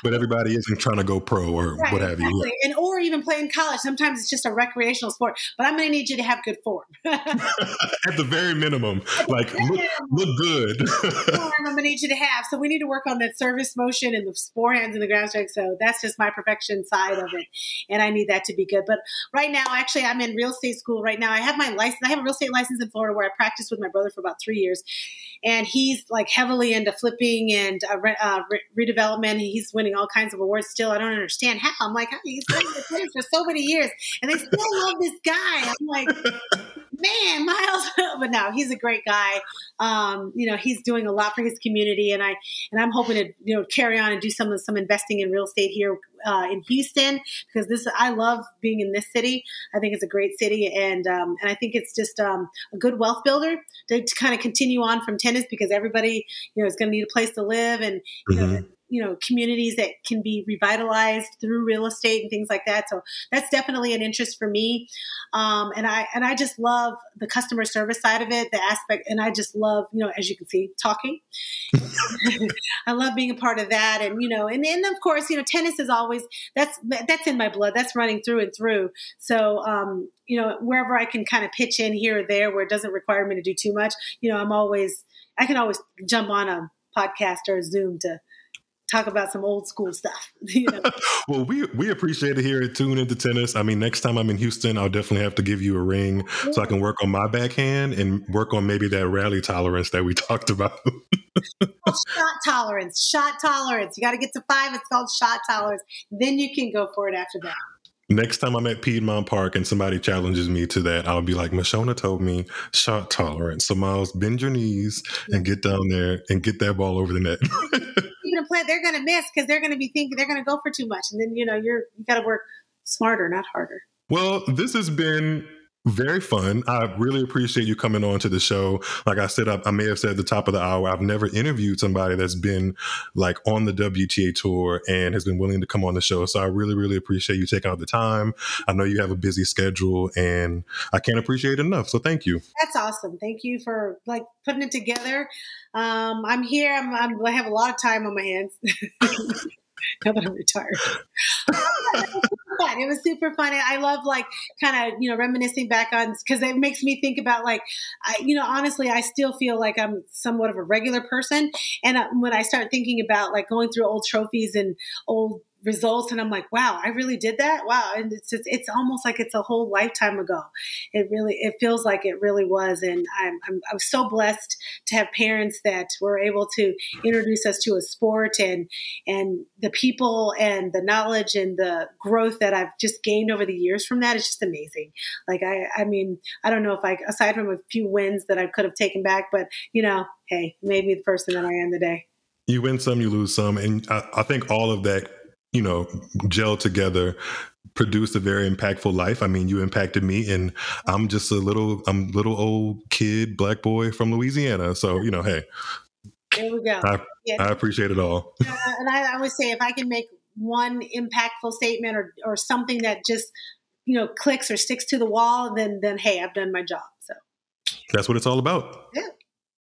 But everybody isn't trying to go pro or right, what have exactly. you. And, or even play in college. Sometimes it's just a recreational sport, but I'm going to need you to have good form. At the very minimum, like look, look good. I'm gonna need you to have. So we need to work on that service motion and the forehands and the ground strike. So that's just my perfection side of it, and I need that to be good. But right now, actually, I'm in real estate school right now. I have my license. I have a real estate license in Florida where I practiced with my brother for about three years, and he's like heavily into flipping and uh, re- uh, re- redevelopment. He's winning all kinds of awards still. I don't understand how. I'm like, he's been in this for so many years, and they still love this guy. I'm like, man, Myles, but no, he's a great guy. Um, you know, he's doing a lot for his community, and I and I'm hoping to you know carry on and do some some investing in real estate here uh, in Houston, because this I love being in this city. I think it's a great city, and um, and I think it's just um, a good wealth builder to, to kind of continue on from tennis, because everybody you know is going to need a place to live, and you mm-hmm. know. you know, communities that can be revitalized through real estate and things like that. So that's definitely an interest for me. Um, and I, and I just love the customer service side of it, the aspect, and I just love, you know, as you can see, talking. I love being a part of that. And, you know, and then of course, you know, tennis is always, that's, that's in my blood. That's running through and through. So, um, you know, wherever I can kind of pitch in here or there, where it doesn't require me to do too much, you know, I'm always, I can always jump on a podcast or a Zoom to talk about some old school stuff. You know? Well, we we appreciate it here at Tune Into Tennis. I mean, next time I'm in Houston, I'll definitely have to give you a ring yeah. so I can work on my backhand and work on maybe that rally tolerance that we talked about. Well, shot tolerance, shot tolerance. You got to get to five. It's called shot tolerance. Then you can go for it after that. Next time I'm at Piedmont Park and somebody challenges me to that, I'll be like, Mashona told me shot tolerance. So Myles, bend your knees and get down there and get that ball over the net. To play, they're going to miss because they're going to be thinking they're going to go for too much. And then, you know, you're, you got to work smarter, not harder. Well, this has been very fun. I really appreciate you coming on to the show. Like I said, I, I may have said at the top of the hour, I've never interviewed somebody that's been like on the W T A tour and has been willing to come on the show. So I really, really appreciate you taking out the time. I know you have a busy schedule and I can't appreciate it enough. So thank you. That's awesome. Thank you for like putting it together. Um, I'm here. I'm, I'm, I have a lot of time on my hands. Now that I'm retired. It was super fun. I love like kind of, you know, reminiscing back on, because it makes me think about like, I, you know, honestly, I still feel like I'm somewhat of a regular person. And uh, when I start thinking about like going through old trophies and old results, and I'm like, wow, I really did that. Wow. And it's just, it's almost like it's a whole lifetime ago. It really, it feels like it really was. And I'm, I'm, I'm so blessed to have parents that were able to introduce us to a sport and, and the people and the knowledge and the growth that I've just gained over the years from that. It's just amazing. Like, I, I mean, I don't know if I, aside from a few wins that I could have taken back, but you know, hey, it made me the person that I am today. You win some, you lose some. And I, I think all of that, you know, gel together, produced a very impactful life. I mean, you impacted me, and I'm just a little, I'm little old kid, black boy from Louisiana. So, you know, hey, there we go. I, yeah. I appreciate it all. Uh, and I always say, if I can make one impactful statement or, or something that just, you know, clicks or sticks to the wall, then, then, hey, I've done my job. So that's what it's all about. Yeah.